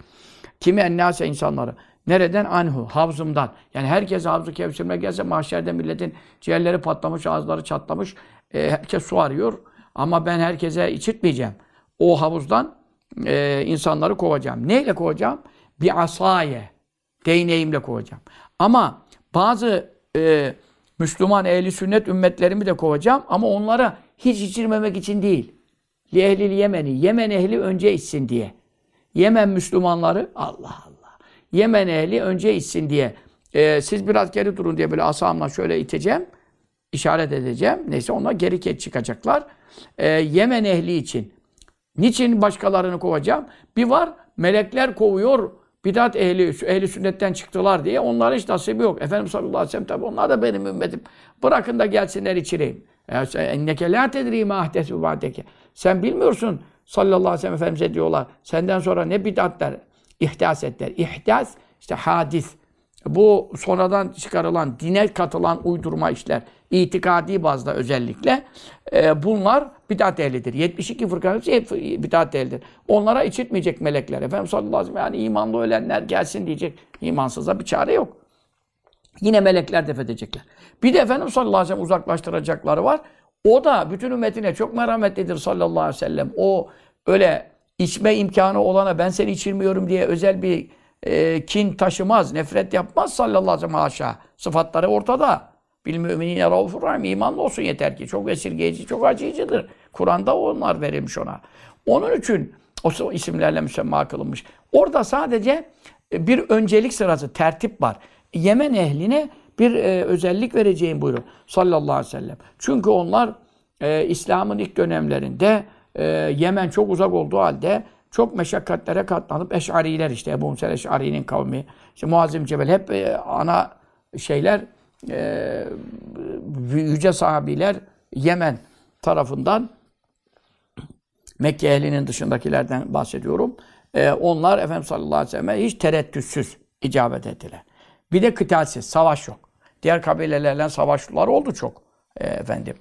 Kimi ennase insanları. Nereden? Anhu, havzımdan. Yani herkes havzu kevserime gelse mahşerde milletin ciğerleri patlamış, ağızları çatlamış. Herkes su arıyor. Ama ben herkese içirtmeyeceğim. O havuzdan insanları kovacağım. Neyle kovacağım? Bir asaye. Değneğimle kovacağım. Ama bazı Müslüman, ehli sünnet ümmetlerimi de kovacağım ama onlara hiç içirmemek için değil. Li ehlil Yemen'i, Yemen ehli önce içsin diye. Yemen Müslümanları, Allah Allah, Yemen ehli önce içsin diye. Siz biraz geri durun diye böyle asamla şöyle iteceğim, işaret edeceğim. Neyse onlar geri çıkacaklar. Yemen ehli için. Niçin başkalarını kovacağım? Bir var, melekler kovuyor. Bidat ehli sünnetten çıktılar diye onlara hiç nasibi yok. Efendimiz sallallahu aleyhi ve sellem tabi onlar da benim ümmetim. Bırakın da gelsinler içireyim. Sen bilmiyorsun sallallahu aleyhi ve sellem Efendimiz'e diyorlar, senden sonra ne bid'atler ihdas ettiler. İhdas, işte hadis. Bu sonradan çıkarılan, dine katılan uydurma işler, itikadi bazda özellikle bunlar bid'at ehlidir. 72 fırkanın hepsi bid'at ehlidir. Onlara içirtmeyecek melekler. Efendimiz sallallahu aleyhi ve sellem yani imanlı ölenler gelsin diyecek. İmansıza bir çare yok. Yine melekler def edecekler. Bir de Efendimiz sallallahu aleyhi ve sellem uzaklaştıracakları var. O da bütün ümmetine çok merhametlidir sallallahu aleyhi ve sellem. O öyle içme imkanı olana ben seni içirmiyorum diye özel bir kin taşımaz, nefret yapmaz sallallahu aleyhi ve sellem haşa. Sıfatları ortada. Bil müminine raufur rahim. İmanlı olsun yeter ki. Çok esirgeyici, çok acıyıcıdır. Kur'an'da onlar verilmiş ona. Onun için o isimlerle müsemma kılınmış. Orada sadece bir öncelik sırası, tertip var. Yemen ehline bir özellik vereceğim buyuruyor sallallahu aleyhi ve sellem. Çünkü onlar İslam'ın ilk dönemlerinde Yemen çok uzak olduğu halde çok meşakkatlere katlanıp Eş'ariler işte Ebu Musel Eş'ari'nin kavmi, işte Muazzim Cebel hep ana şeyler yüce sahabiler Yemen tarafından Mekke ehlinin dışındakilerden bahsediyorum. Onlar Efendimiz sallallahu aleyhi ve sellem hiç tereddütsüz icabet ettiler. Bir de kıtalsiz, savaş yok. Diğer kabilelerle savaşlar oldu çok efendim.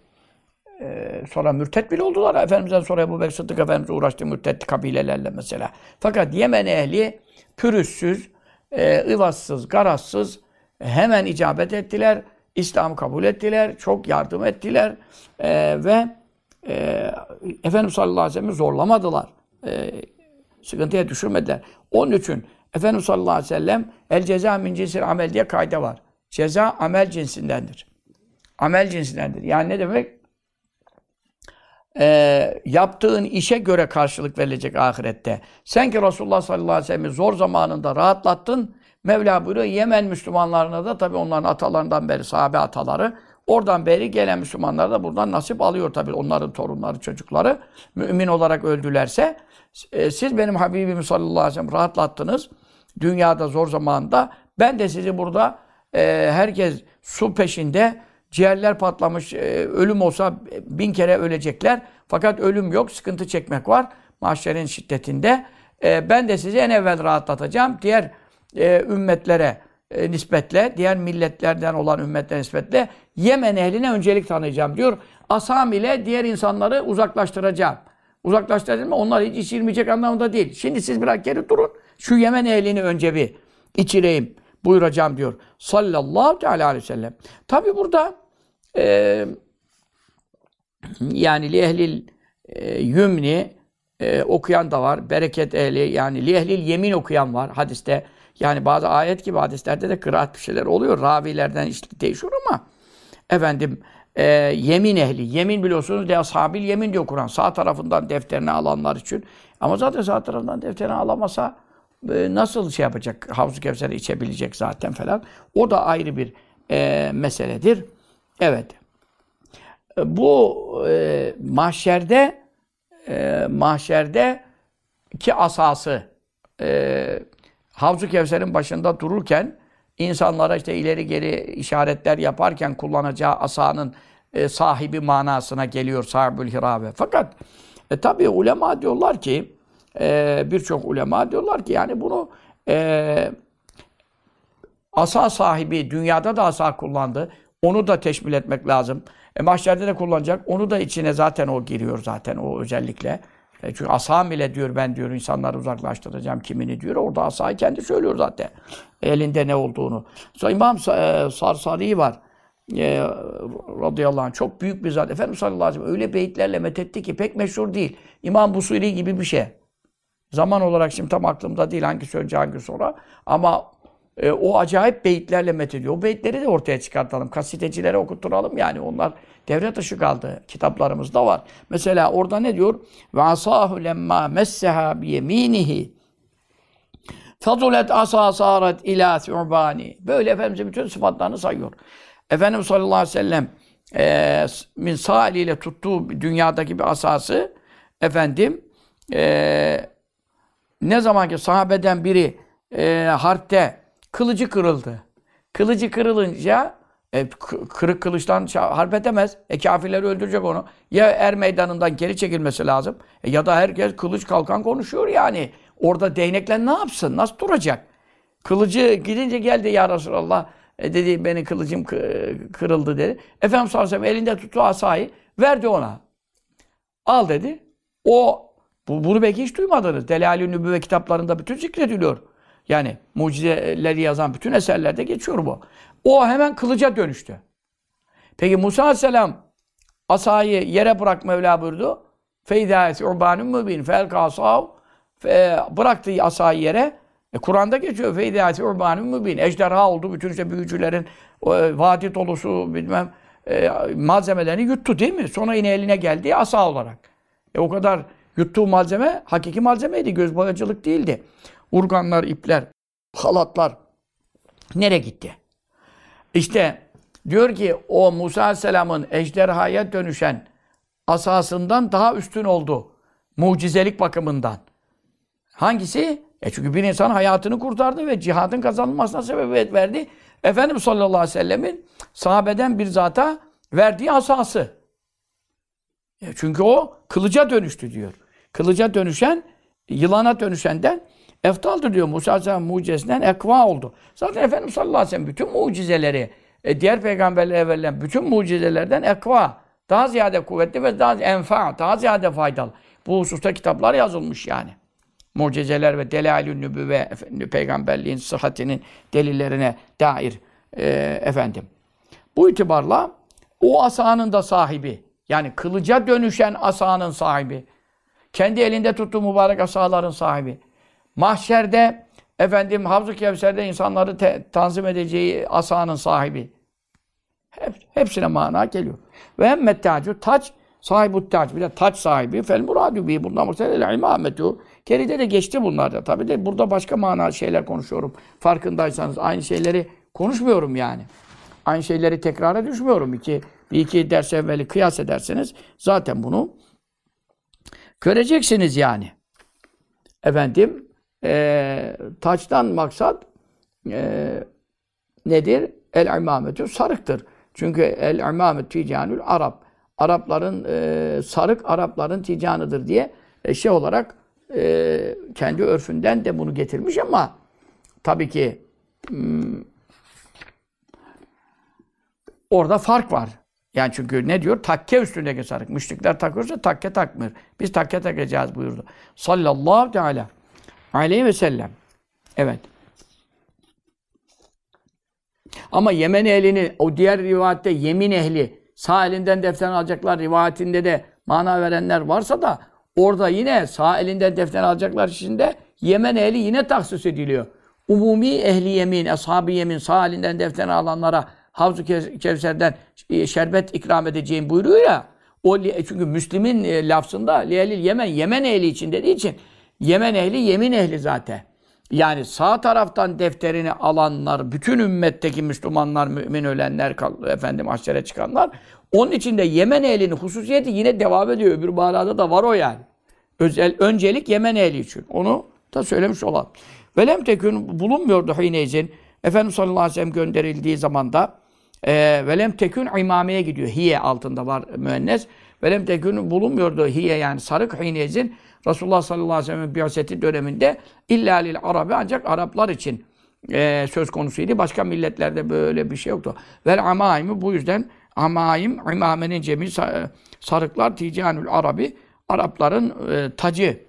Sonra mürtet bile oldular. Efendimizden sonra Ebu Bekir Sıddık Efendimiz'e uğraştı mürtet kabilelerle mesela. Fakat Yemen ehli pürüzsüz, ıvazsız, garazsız hemen icabet ettiler. İslam'ı kabul ettiler, çok yardım ettiler ve Efendimiz sallallahu aleyhi ve sellem'i zorlamadılar. Sıkıntıya düşürmediler. Onun için Efendimiz sallallahu aleyhi ve sellem el ceza min cinsil amel diye kaide var. Ceza amel cinsindendir. Amel cinsindendir. Yani ne demek? Yaptığın işe göre karşılık verilecek ahirette. Sen ki Resulullah sallallahu aleyhi ve sellem'i zor zamanında rahatlattın. Mevla buyuruyor Yemen Müslümanlarına da tabii onların atalarından beri sahabe ataları. Oradan beri gelen Müslümanlar da buradan nasip alıyor tabii onların torunları, çocukları. Mümin olarak öldülerse siz benim Habibim sallallahu aleyhi ve sellem rahatlattınız. Dünyada zor zamanda. Ben de sizi burada herkes su peşinde ciğerler patlamış. Ölüm olsa 1000 kere ölecekler. Fakat ölüm yok. Sıkıntı çekmek var. Mahşerin şiddetinde. Ben de sizi en evvel rahatlatacağım. Diğer ümmetlere nispetle, diğer milletlerden olan ümmetlere nispetle Yemen ehline öncelik tanıyacağım diyor. Asam ile diğer insanları uzaklaştıracağım. Uzaklaştıracağım ama onlar hiç içilmeyecek anlamında değil. Şimdi siz biraz geri durun. Şu Yemen ehlini önce bir içireyim, buyuracağım diyor. Sallallahu teala aleyhi ve sellem. Tabi burada yani li ehlil yümni okuyan da var. Bereket ehli yani li ehlil yemin okuyan var hadiste. Yani bazı ayet gibi hadislerde de kıraat bir şeyler oluyor. Ravilerden işte değişiyor ama efendim yemin ehli. Yemin biliyorsunuz de ashabil yemin diyor Kur'an. Sağ tarafından defterini alanlar için. Ama zaten sağ tarafından defterini alamasa nasıl şey yapacak? Havz-ı Kevser'i içebilecek zaten falan. O da ayrı bir meseledir. Evet. Bu mahşerde ki asası Havz-ı Kevser'in başında dururken insanlara işte ileri geri işaretler yaparken kullanacağı asanın sahibi manasına geliyor sahibül hirabe. Fakat tabii ulema diyorlar ki birçok ulema diyorlar ki yani bunu asa sahibi dünyada da asa kullandı. Onu da teşmil etmek lazım. Mahşerde de kullanacak. Onu da içine zaten o giriyor zaten o özellikle. Çünkü asam ile diyor ben diyor insanları uzaklaştıracağım kimini diyor. Orada asayı kendi söylüyor zaten. Elinde ne olduğunu. Sonra İmam Sarsari var. Radıyallahu anh çok büyük bir zat. Efendimiz sallallahu aleyhi ve sellem öyle beyitlerle methetti ki pek meşhur değil. İmam Busiri gibi bir şey. Zaman olarak şimdi tam aklımda değil hangisi önce hangisi sonra. Ama o acayip beyitlerle methediyor. O beyitleri de ortaya çıkartalım. Kasidecilere okutturalım yani onlar devre dışı kaldı. Kitaplarımızda var. Mesela orada ne diyor? Ve asahu lemma messeha bi yeminihi fadulet asa sarat ila su'bani. Böyle Efendimiz'in bütün sıfatlarını sayıyor. Efendimiz sallallahu aleyhi ve sellem min sağ eliyle tuttuğu dünyadaki bir asası efendim ne zaman ki sahabeden biri harpte kılıcı kırıldı. Kılıcı kırılınca Kırık kılıçtan harp edemez. Kafirleri öldürecek onu. Ya er meydanından geri çekilmesi lazım. Ya da herkes kılıç kalkan konuşuyor yani. Orada değnekle ne yapsın? Nasıl duracak? Kılıcı gidince geldi ya Resulallah. Dedi benim kılıcım kırıldı dedi. Efendimiz sallallahu aleyhi ve sellem elinde tuttuğu asayı verdi ona. Al dedi. Bunu belki hiç duymadınız. Delailü'n-Nübüvve kitaplarında bütün zikrediliyor. Yani mucizeleri yazan bütün eserlerde geçiyor bu. O hemen kılıca dönüştü. Peki Musa aleyhisselam asayı yere bırak Mevla buyurdu. Feydâs urbanun mübin fel kasav bıraktı asayı yere. Kur'an'da geçiyor feydâs urbanun mübin. Ejderha oldu bütün işte büyücülerin vadi dolusu bilmem malzemelerini yuttu değil mi? Sonra yine eline geldi asa olarak. O kadar yuttuğu malzeme hakiki malzemeydi. Gözbağacılık değildi. Urganlar, ipler, halatlar nereye gitti? İşte diyor ki o Musa aleyhisselamın ejderhaya dönüşen asasından daha üstün oldu. Mucizelik bakımından. Hangisi? Çünkü bir insan hayatını kurtardı ve cihadın kazanılmasına sebebiyet verdi. Efendimiz sallallahu aleyhi ve sellemin sahabeden bir zata verdiği asası. Çünkü o kılıca dönüştü diyor. Kılıca dönüşen, yılana dönüşenden eftaldır diyor. Musa aleyhisselam mucizesinden ekva oldu. Zaten Efendimiz sallallahu aleyhi ve sellem bütün mucizeleri, diğer peygamberlere verilen bütün mucizelerden ekva, daha ziyade kuvvetli ve daha enfa, daha ziyade faydalı. Bu hususta kitaplar yazılmış yani. Mucizeler ve Delailü'n-Nübüvve peygamberliğin sıhhatinin delillerine dair efendim. Bu itibarla o asanın da sahibi, yani kılıca dönüşen asanın sahibi, kendi elinde tuttuğu mübarek asaların sahibi, mahşerde efendim Havz-ı Kevser'de insanları tanzim edeceği asanın sahibi. Hepsine mana geliyor. Ve hemmet tacü taç sahibi taç. Bir de taç sahibi fel muradu bi. Bundan muhtemelen ilmi ahmetu. Geride de geçti bunlar da. Tabii de burada başka mana şeyler konuşuyorum. Farkındaysanız aynı şeyleri konuşmuyorum yani. Aynı şeyleri tekrara düşmüyorum. Bir iki ders evveli kıyas ederseniz zaten bunu göreceksiniz yani. Efendim taçtan maksat nedir? El-imametü sarıktır. Çünkü el-imametü ticanül Arap. Arapların sarık Arapların ticanıdır diye şey olarak kendi örfünden de bunu getirmiş ama tabii ki orada fark var. Yani çünkü ne diyor? Takke üstündeki sarık. Müşrikler takıyorsa takke takmıyor. Biz takke takacağız buyurdu. Sallallahu teala aleyhi ve sellem. Evet. Ama Yemen ehlini, o diğer rivayette Yemin ehli, sağ elinden defter alacaklar rivayetinde de mana verenler varsa da orada yine sağ elinden defter alacaklar içinde Yemen ehli yine tahsis ediliyor. Umumi ehli yemin, ashab-ı yemin sağ elinden defter alanlara Havz-ı Kevser'den şerbet ikram edeceğim buyuruyor ya. Çünkü Müslim'in lafzında Lehlil Yemen, Yemen ehli için dediği için Yemen ehli, yemin ehli zaten. Yani sağ taraftan defterini alanlar, bütün ümmetteki Müslümanlar, mümin ölenler, efendim aşere çıkanlar. Onun içinde Yemen ehlinin hususiyeti yine devam ediyor. Öbür manada da var o yani. Öncelik Yemen ehli için. Onu da söylemiş olan. Velem tekün bulunmuyordu Hine'cin. Efendimiz sallallahu aleyhi ve sellem gönderildiği zamanda velem tekün imameye gidiyor. Hiye altında var müennes. Velem tekün bulunmuyordu hiye yani sarık Hine'cin. Resulullah sallallahu aleyhi ve sellem'in bi'aseti döneminde illa lil arabi ancak Araplar için söz konusuydu. Başka milletlerde böyle bir şey yoktu. Vel amaimi bu yüzden amaim, imamenin cemi sarıklar ticanül arabi Arapların tacı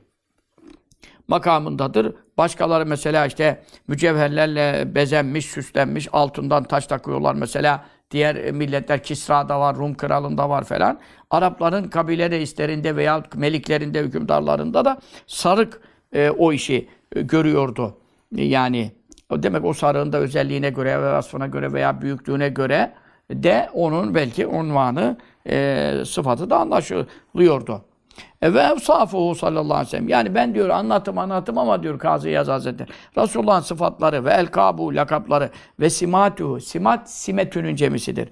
makamındadır. Başkaları mesela işte mücevherlerle bezenmiş, süslenmiş altından taş takıyorlar mesela. Diğer milletler Kisra'da var, Rum kralında var falan. Arapların kabile reislerinde veya meliklerinde, hükümdarlarında da sarık o işi görüyordu. Yani demek o sarığın da özelliğine göre ve vasfına göre veya büyüklüğüne göre de onun belki unvanı, sıfatı da anlaşılıyordu. Ve evsafuhu sallallahu aleyhi ve sellem. Yani ben diyor anlatım ama diyor Kazı Yaz Hazretleri. Resulullah'ın sıfatları ve elkabu lakapları ve simatuhu. Simat simetünün cemisidir.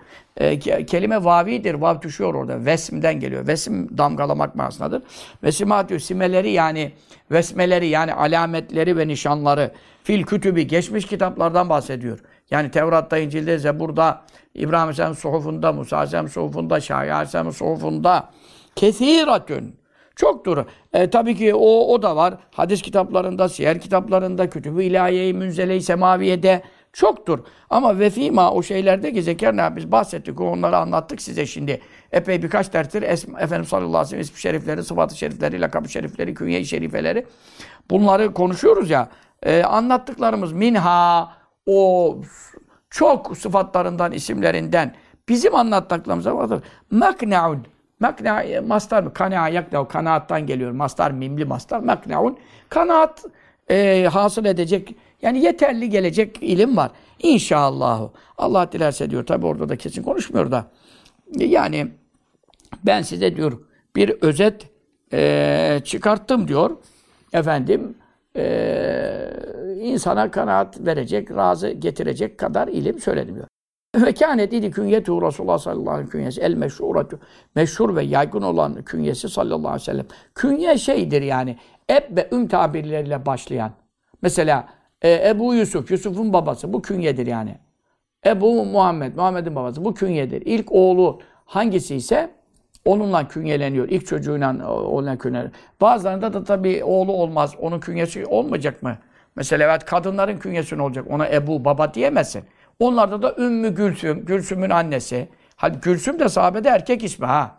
Kelime vavidir. Vav düşüyor orada. Vesimden geliyor. Vesim damgalamak manasındadır. Ve simatuhu simeleri yani vesmeleri yani alametleri ve nişanları fil kütübi geçmiş kitaplardan bahsediyor. Yani Tevrat'ta, İncil'de, Zebur'da, İbrahim Aleyhisselam'ın suhufunda, Musa Aleyhisselam'ın suhufunda, Şahya Aleyhisselam'ın suhufunda kesiratün. Çoktur. Tabii ki o da var. Hadis kitaplarında, siyer kitaplarında, Kütüb-i İlahiye-i Münzele-i Semaviye'de çoktur. Ama vefima o şeylerde ki zekârnâ biz bahsettik, onları anlattık size şimdi. Epey birkaç derstir Efendimiz sallallahu aleyhi ve sellem ismi şerifleri, sıfatı şerifleri, lakab-ı şerifleri, künye-i şerifeleri. Bunları konuşuyoruz ya. Anlattıklarımız minha o çok sıfatlarından, isimlerinden bizim anlattıklarımıza vardır. Makna'un. Makna mastar mı? Kana yakla kanaattan geliyor. Mastar mimli mastar. Maknaun kanaat hasıl edecek. Yani yeterli gelecek ilim var. İnşallah. Allah dilerse diyor. Tabii orada da kesin konuşmuyor da. Yani ben size diyor bir özet çıkarttım diyor. Efendim insana kanaat verecek, razı getirecek kadar ilim söyledim diyor. Ve kânet idi künyetu Resulullah sallallahu aleyhi ve sellem künyesi el meşhuratu meşhur ve yaygın olan künyesi sallallahu aleyhi ve sellem. Künye şeydir yani eb ve tabirleriyle başlayan. Mesela Ebu Yusuf, Yusuf'un babası bu künyedir yani. Ebu Muhammed, Muhammed'in babası bu künyedir. İlk oğlu hangisi ise onunla künyeleniyor. İlk çocuğuyla onunla künyeleniyor. Bazılarında da tabii oğlu olmaz. Onun künyesi olmayacak mı? Mesela evet kadınların künyesi ne olacak? Ona Ebu baba diyemezsin. Onlarda da Ümmü Gülsüm, Gülsüm'ün annesi. Hadi Gülsüm de sahabede erkek ismi ha.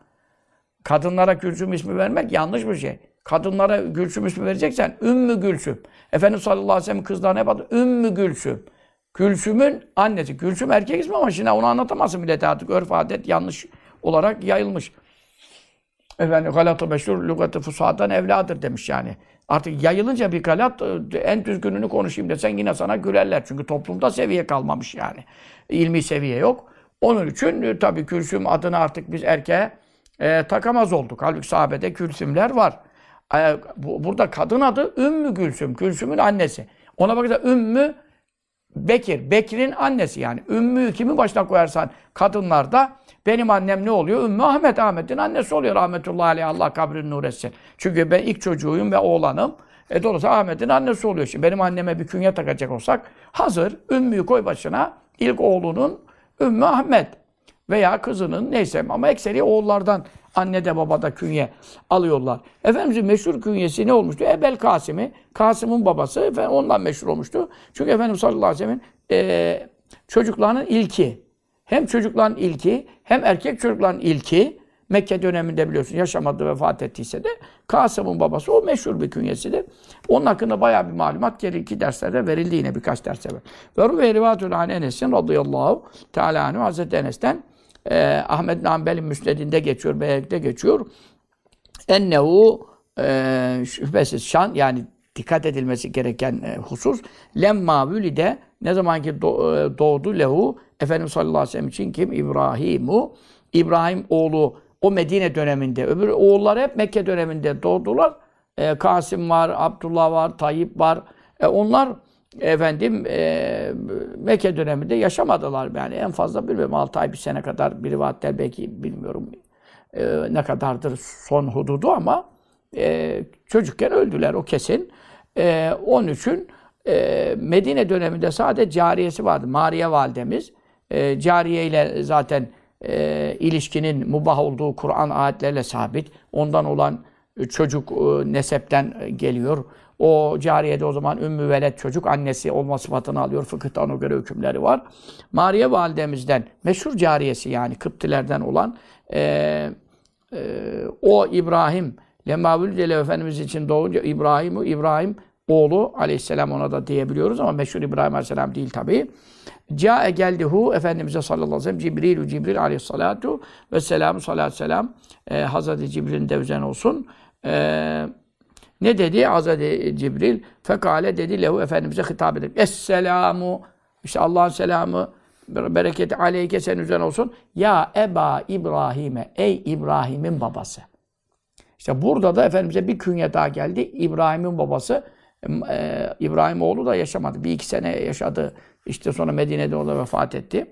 Kadınlara Gülsüm ismi vermek yanlış bir şey. Kadınlara Gülsüm ismi vereceksen Ümmü Gülsüm. Efendimiz sallallahu aleyhi ve sellem kızlarına hep adı Ümmü Gülsüm. Gülsüm'ün annesi. Gülsüm erkek ismi ama şimdi onu anlatamazsın millete artık. Örf adet yanlış olarak yayılmış. Efendim galat-ı meşhur, lügat-ı fusahadan evladır demiş yani. Artık yayılınca bir galat, en düzgününü konuşayım desen yine sana gülerler. Çünkü toplumda seviye kalmamış yani. İlmi seviye yok. Onun için tabii Külsüm adını artık biz erkeğe takamaz olduk. Halbuki sahabede Külsümler var. Burada kadın adı Ümmü Gülsüm, Külsüm'ün annesi. Ona bakınca Ümmü Bekir, Bekir'in annesi yani. Ümmü kimin başına koyarsan kadınlarda benim annem ne oluyor? Ümmü Ahmet, Ahmet'in annesi oluyor. Rahmetullahi aleyh, Allah kabrini nur etsin. Çünkü ben ilk çocuğuyum ve oğlanım. Dolayısıyla Ahmet'in annesi oluyor. Şimdi benim anneme bir künye takacak olsak hazır Ümmü'yü koy başına. İlk oğlunun Ümmü Ahmet veya kızının neyse ama ekseri oğullardan anne de baba da künye alıyorlar. Efendimizin meşhur künyesi ne olmuştu? Ebel Kasım'ı, Kasım'ın babası ondan meşhur olmuştu. Çünkü Efendimiz sallallahu aleyhi ve sellem'in çocuklarının ilki. Hem çocukların ilki, hem erkek çocukların ilki, Mekke döneminde biliyorsun yaşamadı, vefat ettiyse de Kasım'ın babası o meşhur bir künyesidir. Onun hakkında bayağı bir malumat geri iki derslerde verildi yine birkaç ders evvel. Ve Rüve Rivatül An Enes'in radıyallahu teala anhu Hazreti Enes'ten Ahmed bin Hanbel'in müsnedinde geçiyor, Beyhek'te geçiyor. Ennehu şüphesiz şan yani dikkat edilmesi gereken husus lemma vülide ne zaman ki doğdu lehu Efendimiz sallallahu aleyhi ve sellem için kim? İbrahim'u. İbrahim oğlu o Medine döneminde. Öbür oğulları hep Mekke döneminde doğdular. Kasım var, Abdullah var, Tayyip var. Onlar efendim Mekke döneminde yaşamadılar. Yani en fazla bilmiyorum 6 ay bir sene kadar bir rivayetler belki bilmiyorum ne kadardır son hududu ama çocukken öldüler o kesin. Onun için Medine döneminde sadece cariyesi vardı. Mâriye validemiz. Cariye ile zaten ilişkinin mubah olduğu Kur'an ayetleriyle sabit. Ondan olan çocuk nesepten geliyor. O cariyede o zaman Ümmü Veled çocuk annesi olma sıfatını alıyor. Fıkıhtan o göre hükümleri var. Mâriye validemizden meşhur cariyesi yani Kıptilerden olan o İbrahim Lemma Vülidele Efendimiz için doğunca İbrahim oğlu aleyhisselam ona da diyebiliyoruz ama meşhur İbrahim aleyhisselam değil tabii. Câe geldihu Efendimiz'e sallallahu aleyhi ve sellem Cibril aleyhissalatu vesselam sallallahu selam Hazreti Cibril'in de üzerine olsun. Ne dedi Hazreti Cibril? Fekale dedi lehu Efendimiz'e hitap edip Esselamu işte Allah'ın selamı bereketi aleyke senin üzerine olsun. Ya Eba İbrahim'e ey İbrahim'in babası. İşte burada da Efendimiz'e bir künye daha geldi. İbrahim'in babası, İbrahim oğlu da yaşamadı. 1-2 sene yaşadı. İşte sonra Medine'de orada vefat etti.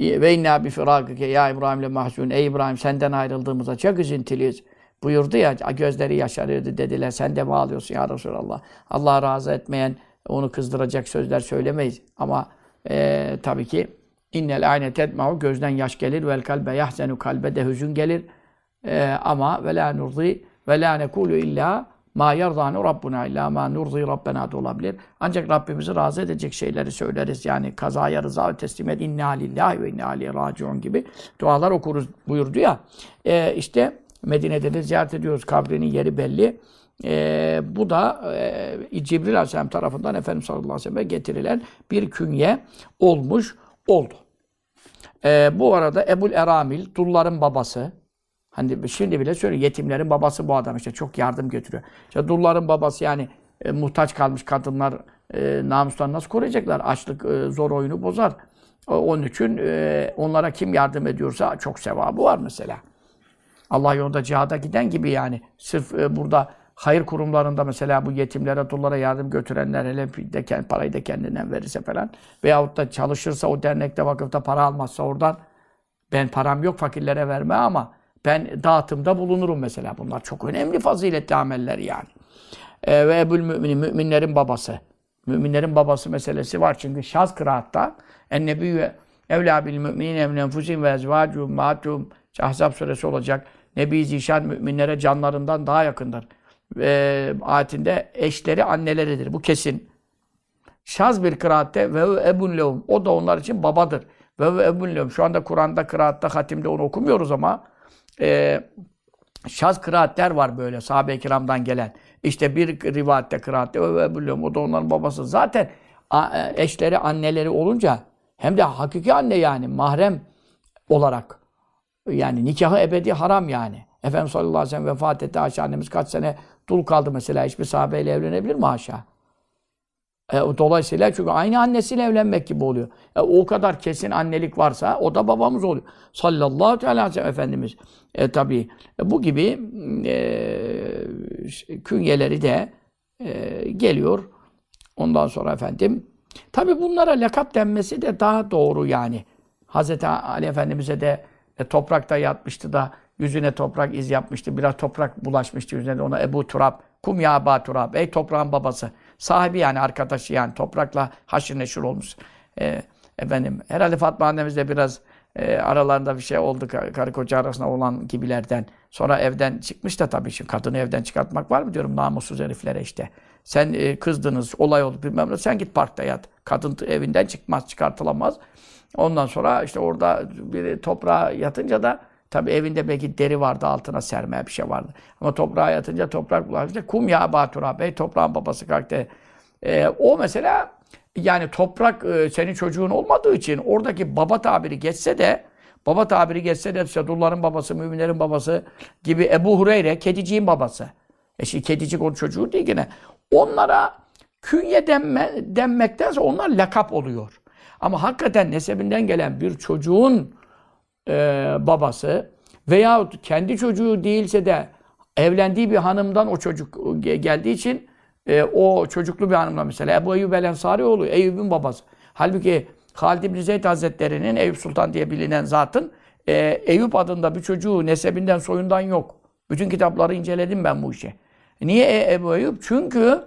Ve inna bi firâkike ya İbrahim'le mahzûn. Ey İbrahim senden ayrıldığımıza çok üzüntülüyüz. Buyurdu ya, gözleri yaşarıyordu dediler. Sen de mi ağlıyorsun ya Resulallah? Allah razı etmeyen, onu kızdıracak sözler söylemeyiz. Ama tabii ki innel ayne tedma'u gözden yaş gelir. Vel kalbe yahzenu kalbe de hüzün gelir. Ama ve la nurzi ve la nekulu illa ma yerdanu rabbuna illa ma nurzi rabbena da olabilir. Ancak Rabbimizi razı edecek şeyleri söyleriz. Yani kazaya rıza teslim et. İnna lillahi ve inna ileyhi raciun gibi dualar okuruz buyurdu ya. İşte Medine'de de ziyaret ediyoruz. Kabrinin yeri belli. Bu da Cibril Aleyhisselam tarafından Efendimiz sallallahu aleyhi ve sellem'e getirilen bir künye olmuş oldu. Bu arada Ebul Eramil, dulların babası, hani şimdi bile söylüyor, yetimlerin babası bu adam işte çok yardım götürüyor. İşte dulların babası yani muhtaç kalmış kadınlar namuslarını nasıl koruyacaklar? Açlık zor oyunu bozar. Onun için onlara kim yardım ediyorsa çok sevabı var mesela. Allah yolunda cihada giden gibi yani. Sırf burada hayır kurumlarında mesela bu yetimlere, dullara yardım götürenler hele de parayı da kendinden verirse falan veyahut da çalışırsa o dernekte, vakıfta para almazsa oradan ben param yok fakirlere verme ama ben dağıtımda bulunurum mesela. Bunlar çok önemli faziletli ameller yani. Ve Ebul Mü'min, müminlerin babası. Müminlerin babası meselesi var çünkü şaz kıraatta ennebiyyü evlâ bil mü'minin emnenfusin ve ezvâcum mâtum Ahzab suresi olacak. Nebi Zişan müminlere canlarından daha yakındır. Ayetinde eşleri anneleridir. Bu kesin. Şaz bir kıraatte ve ebun lehum. O da onlar için babadır. Ve ebun lehum. Şu anda Kur'an'da, kıraatta, hatimde onu okumuyoruz ama şaz kıraatler var böyle sahabe-i kiramdan gelen. İşte bir rivayette kıraatte ve ebun lehum. O da onların babası. Zaten eşleri anneleri olunca hem de hakiki anne yani mahrem olarak. Yani nikahı ebedi haram yani. Efendimiz sallallahu aleyhi ve sellem vefat etti. Ayşe annemiz kaç sene dul kaldı mesela. Hiçbir sahabeyle evlenebilir mi Ayşe? Dolayısıyla çünkü aynı annesiyle evlenmek gibi oluyor. O kadar kesin annelik varsa o da babamız oluyor. Sallallahu aleyhi ve sellem Efendimiz. Tabii bu gibi künyeleri de geliyor. Ondan sonra efendim. Tabii bunlara lakap denmesi de daha doğru yani. Hazreti Ali Efendimiz'e de toprakta yatmıştı da yüzüne toprak iz yapmıştı. Biraz toprak bulaşmıştı yüzüne de ona Ebu Turab. Kum ya Aba Turab. Ey toprağın babası. Sahibi yani arkadaşı yani toprakla haşır neşir olmuş. Efendim herhalde Fatma annemizle biraz aralarında bir şey oldu. Karı koca arasında olan gibilerden. Sonra evden çıkmış da tabii şimdi kadını evden çıkartmak var mı diyorum namussuz heriflere işte. Sen kızdınız olay oldu bilmem ne sen git parkta yat. Kadın evinden çıkmaz çıkartılamaz. Ondan sonra işte orada bir toprağa yatınca da tabii evinde belki deri vardı altına sermeye bir şey vardı. Ama toprağa yatınca toprak bulaşınca kum ya Aba Turab ey toprağın babası kalktı. O mesela yani toprak senin çocuğun olmadığı için oradaki baba tabiri geçse de işte dulların babası, müminlerin babası gibi Ebu Hureyre kediciğin babası. Şimdi kedicik onun çocuğu değil yine. Onlara künye denmektense onlar lakap oluyor. Ama hakikaten nesebinden gelen bir çocuğun babası veyahut kendi çocuğu değilse de evlendiği bir hanımdan o çocuk geldiği için o çocuklu bir hanımla mesela Ebu Eyyub El Ensari oğlu, Eyyub'un babası. Halbuki Halid bin Zeyd Hazretleri'nin, Eyyub Sultan diye bilinen zatın Eyyub adında bir çocuğu nesebinden, soyundan yok. Bütün kitapları inceledim ben bu işi. Niye Ebu Eyyub? Çünkü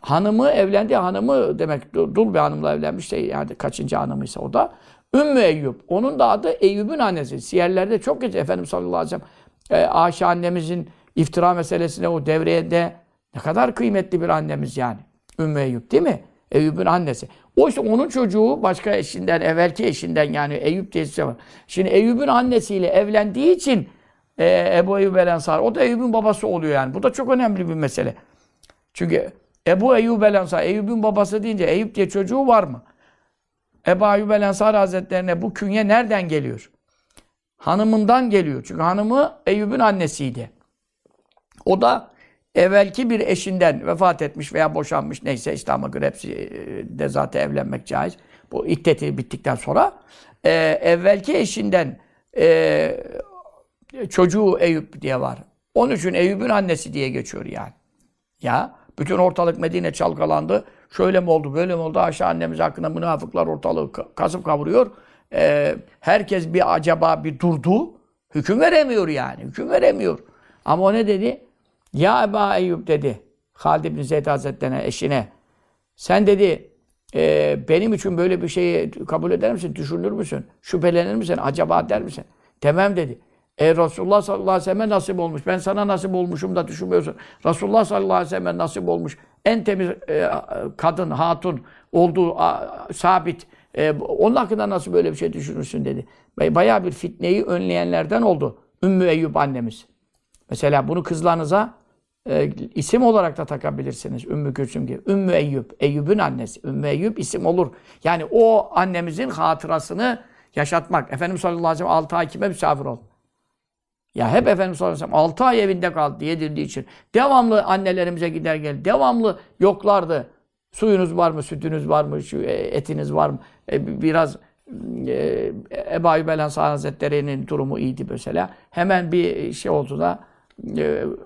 hanımı, evlendiği hanımı demek dul bir hanımla evlenmiş şey yani kaçıncı hanımıysa o da. Ümmü Eyyub. Onun da adı Eyyub'un annesi. Siyerlerde çok geç Efendimiz sallallahu aleyhi ve sellem Ayşe annemizin iftira meselesine o devreye de ne kadar kıymetli bir annemiz yani. Ümmü Eyyub değil mi? Eyyub'un annesi. O işte onun çocuğu başka eşinden, evvelki eşinden yani Eyyub diye bir şey var. Şimdi Eyyub'un annesiyle evlendiği için Ebu Eyyub El Ensari o da Eyyub'un babası oluyor yani. Bu da çok önemli bir mesele. Çünkü Ebu Eyyub El Ensari, Eyyub'un babası deyince Eyyub diye çocuğu var mı? Ebu Eyyub El Ensari Hazretlerine bu künye nereden geliyor? Hanımından geliyor. Çünkü hanımı Eyyub'un annesiydi. O da evvelki bir eşinden vefat etmiş veya boşanmış neyse İslam'a göre hepsi de zaten evlenmek caiz. Bu iddeti bittikten sonra evvelki eşinden çocuğu Eyüp diye var. Onun için Eyüp'ün annesi diye geçiyor yani. Ya bütün ortalık Medine çalkalandı. Şöyle mi oldu, böyle mi oldu? Ayşe annemiz hakkında münafıklar ortalığı kasıp kavuruyor. Herkes bir acaba bir durdu. Hüküm veremiyor yani. Hüküm veremiyor. Ama o ne dedi? Ya Ebu Eyyub dedi. Halid bin Zeyd Hazretleri'ne, eşine. Sen dedi, benim için böyle bir şeyi kabul eder misin? Düşünür müsün? Şüphelenir misin? Acaba der misin? Demem dedi. Resulullah sallallahu aleyhi ve sellem'e nasip olmuş. Ben sana nasip olmuşum da düşünmüyorsun. Resulullah sallallahu aleyhi ve sellem'e nasip olmuş. En temiz kadın, hatun olduğu sabit. Onun hakkında nasıl böyle bir şey düşünürsün dedi. Bayağı bir fitneyi önleyenlerden oldu. Ümmü Eyyub annemiz. Mesela bunu kızlarınıza isim olarak da takabilirsiniz. Ümmü Gülsüm gibi. Ümmü Eyyub. Eyyub'un annesi. Ümmü Eyyub isim olur. Yani o annemizin hatırasını yaşatmak. Efendimiz sallallahu aleyhi ve sellem 6 ay kime misafir oldu? Ya hep Efendimiz sallallahu aleyhi ve sellem 6 ay evinde kaldı yedirdiği için. Devamlı annelerimize gider geldi. Devamlı yoklardı. Suyunuz var mı, sütünüz var mı, şu etiniz var mı? Biraz Ebu Eyyub El Ensari Hazretleri'nin durumu iyiydi mesela. Hemen bir şey oldu da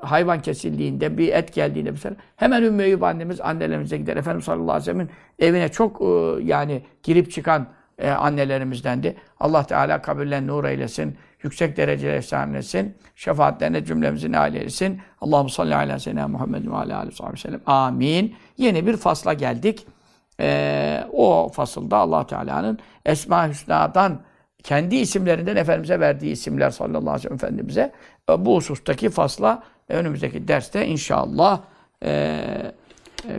hayvan kesildiğinde, bir et geldiğinde mesela hemen Ümmü Eyyub annemiz annelerimize gider. Efendimiz sallallahu aleyhi ve sellem'in evine çok yani girip çıkan annelerimizdendi. Allah Teala kabullen nur eylesin. Yüksek dereceli efsane eylesin. Şefaatlerine cümlemizi nail eylesin. Allahümme salli ala seyyidina Muhammedin ve ala alihi ve sellem. Amin. Yeni bir fasla geldik. O fasılda Allah Teala'nın Esma-i Hüsna'dan kendi isimlerinden Efendimiz'e verdiği isimler sallallahu aleyhi ve sellem Efendimiz'e bu husustaki fasla önümüzdeki derste inşallah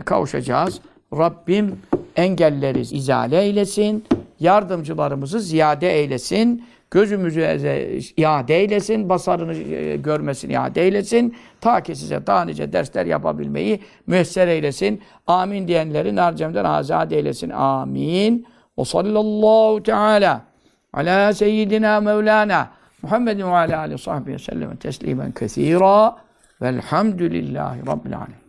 kavuşacağız. Rabbim engelleri izale eylesin. Yardımcılarımızı ziyade eylesin. Gözümüzü iade eylesin, basarını görmesini iade eylesin. Ta ki size daha nice dersler yapabilmeyi müyesser eylesin. Amin diyenleri nar cehenneminden azad eylesin. Amin. Ve sallallahu teala ala seyyidina mevlana Muhammedin ve ala alihi sahbihi sellem teslimen kesira velhamdülillahi rabbil alemin.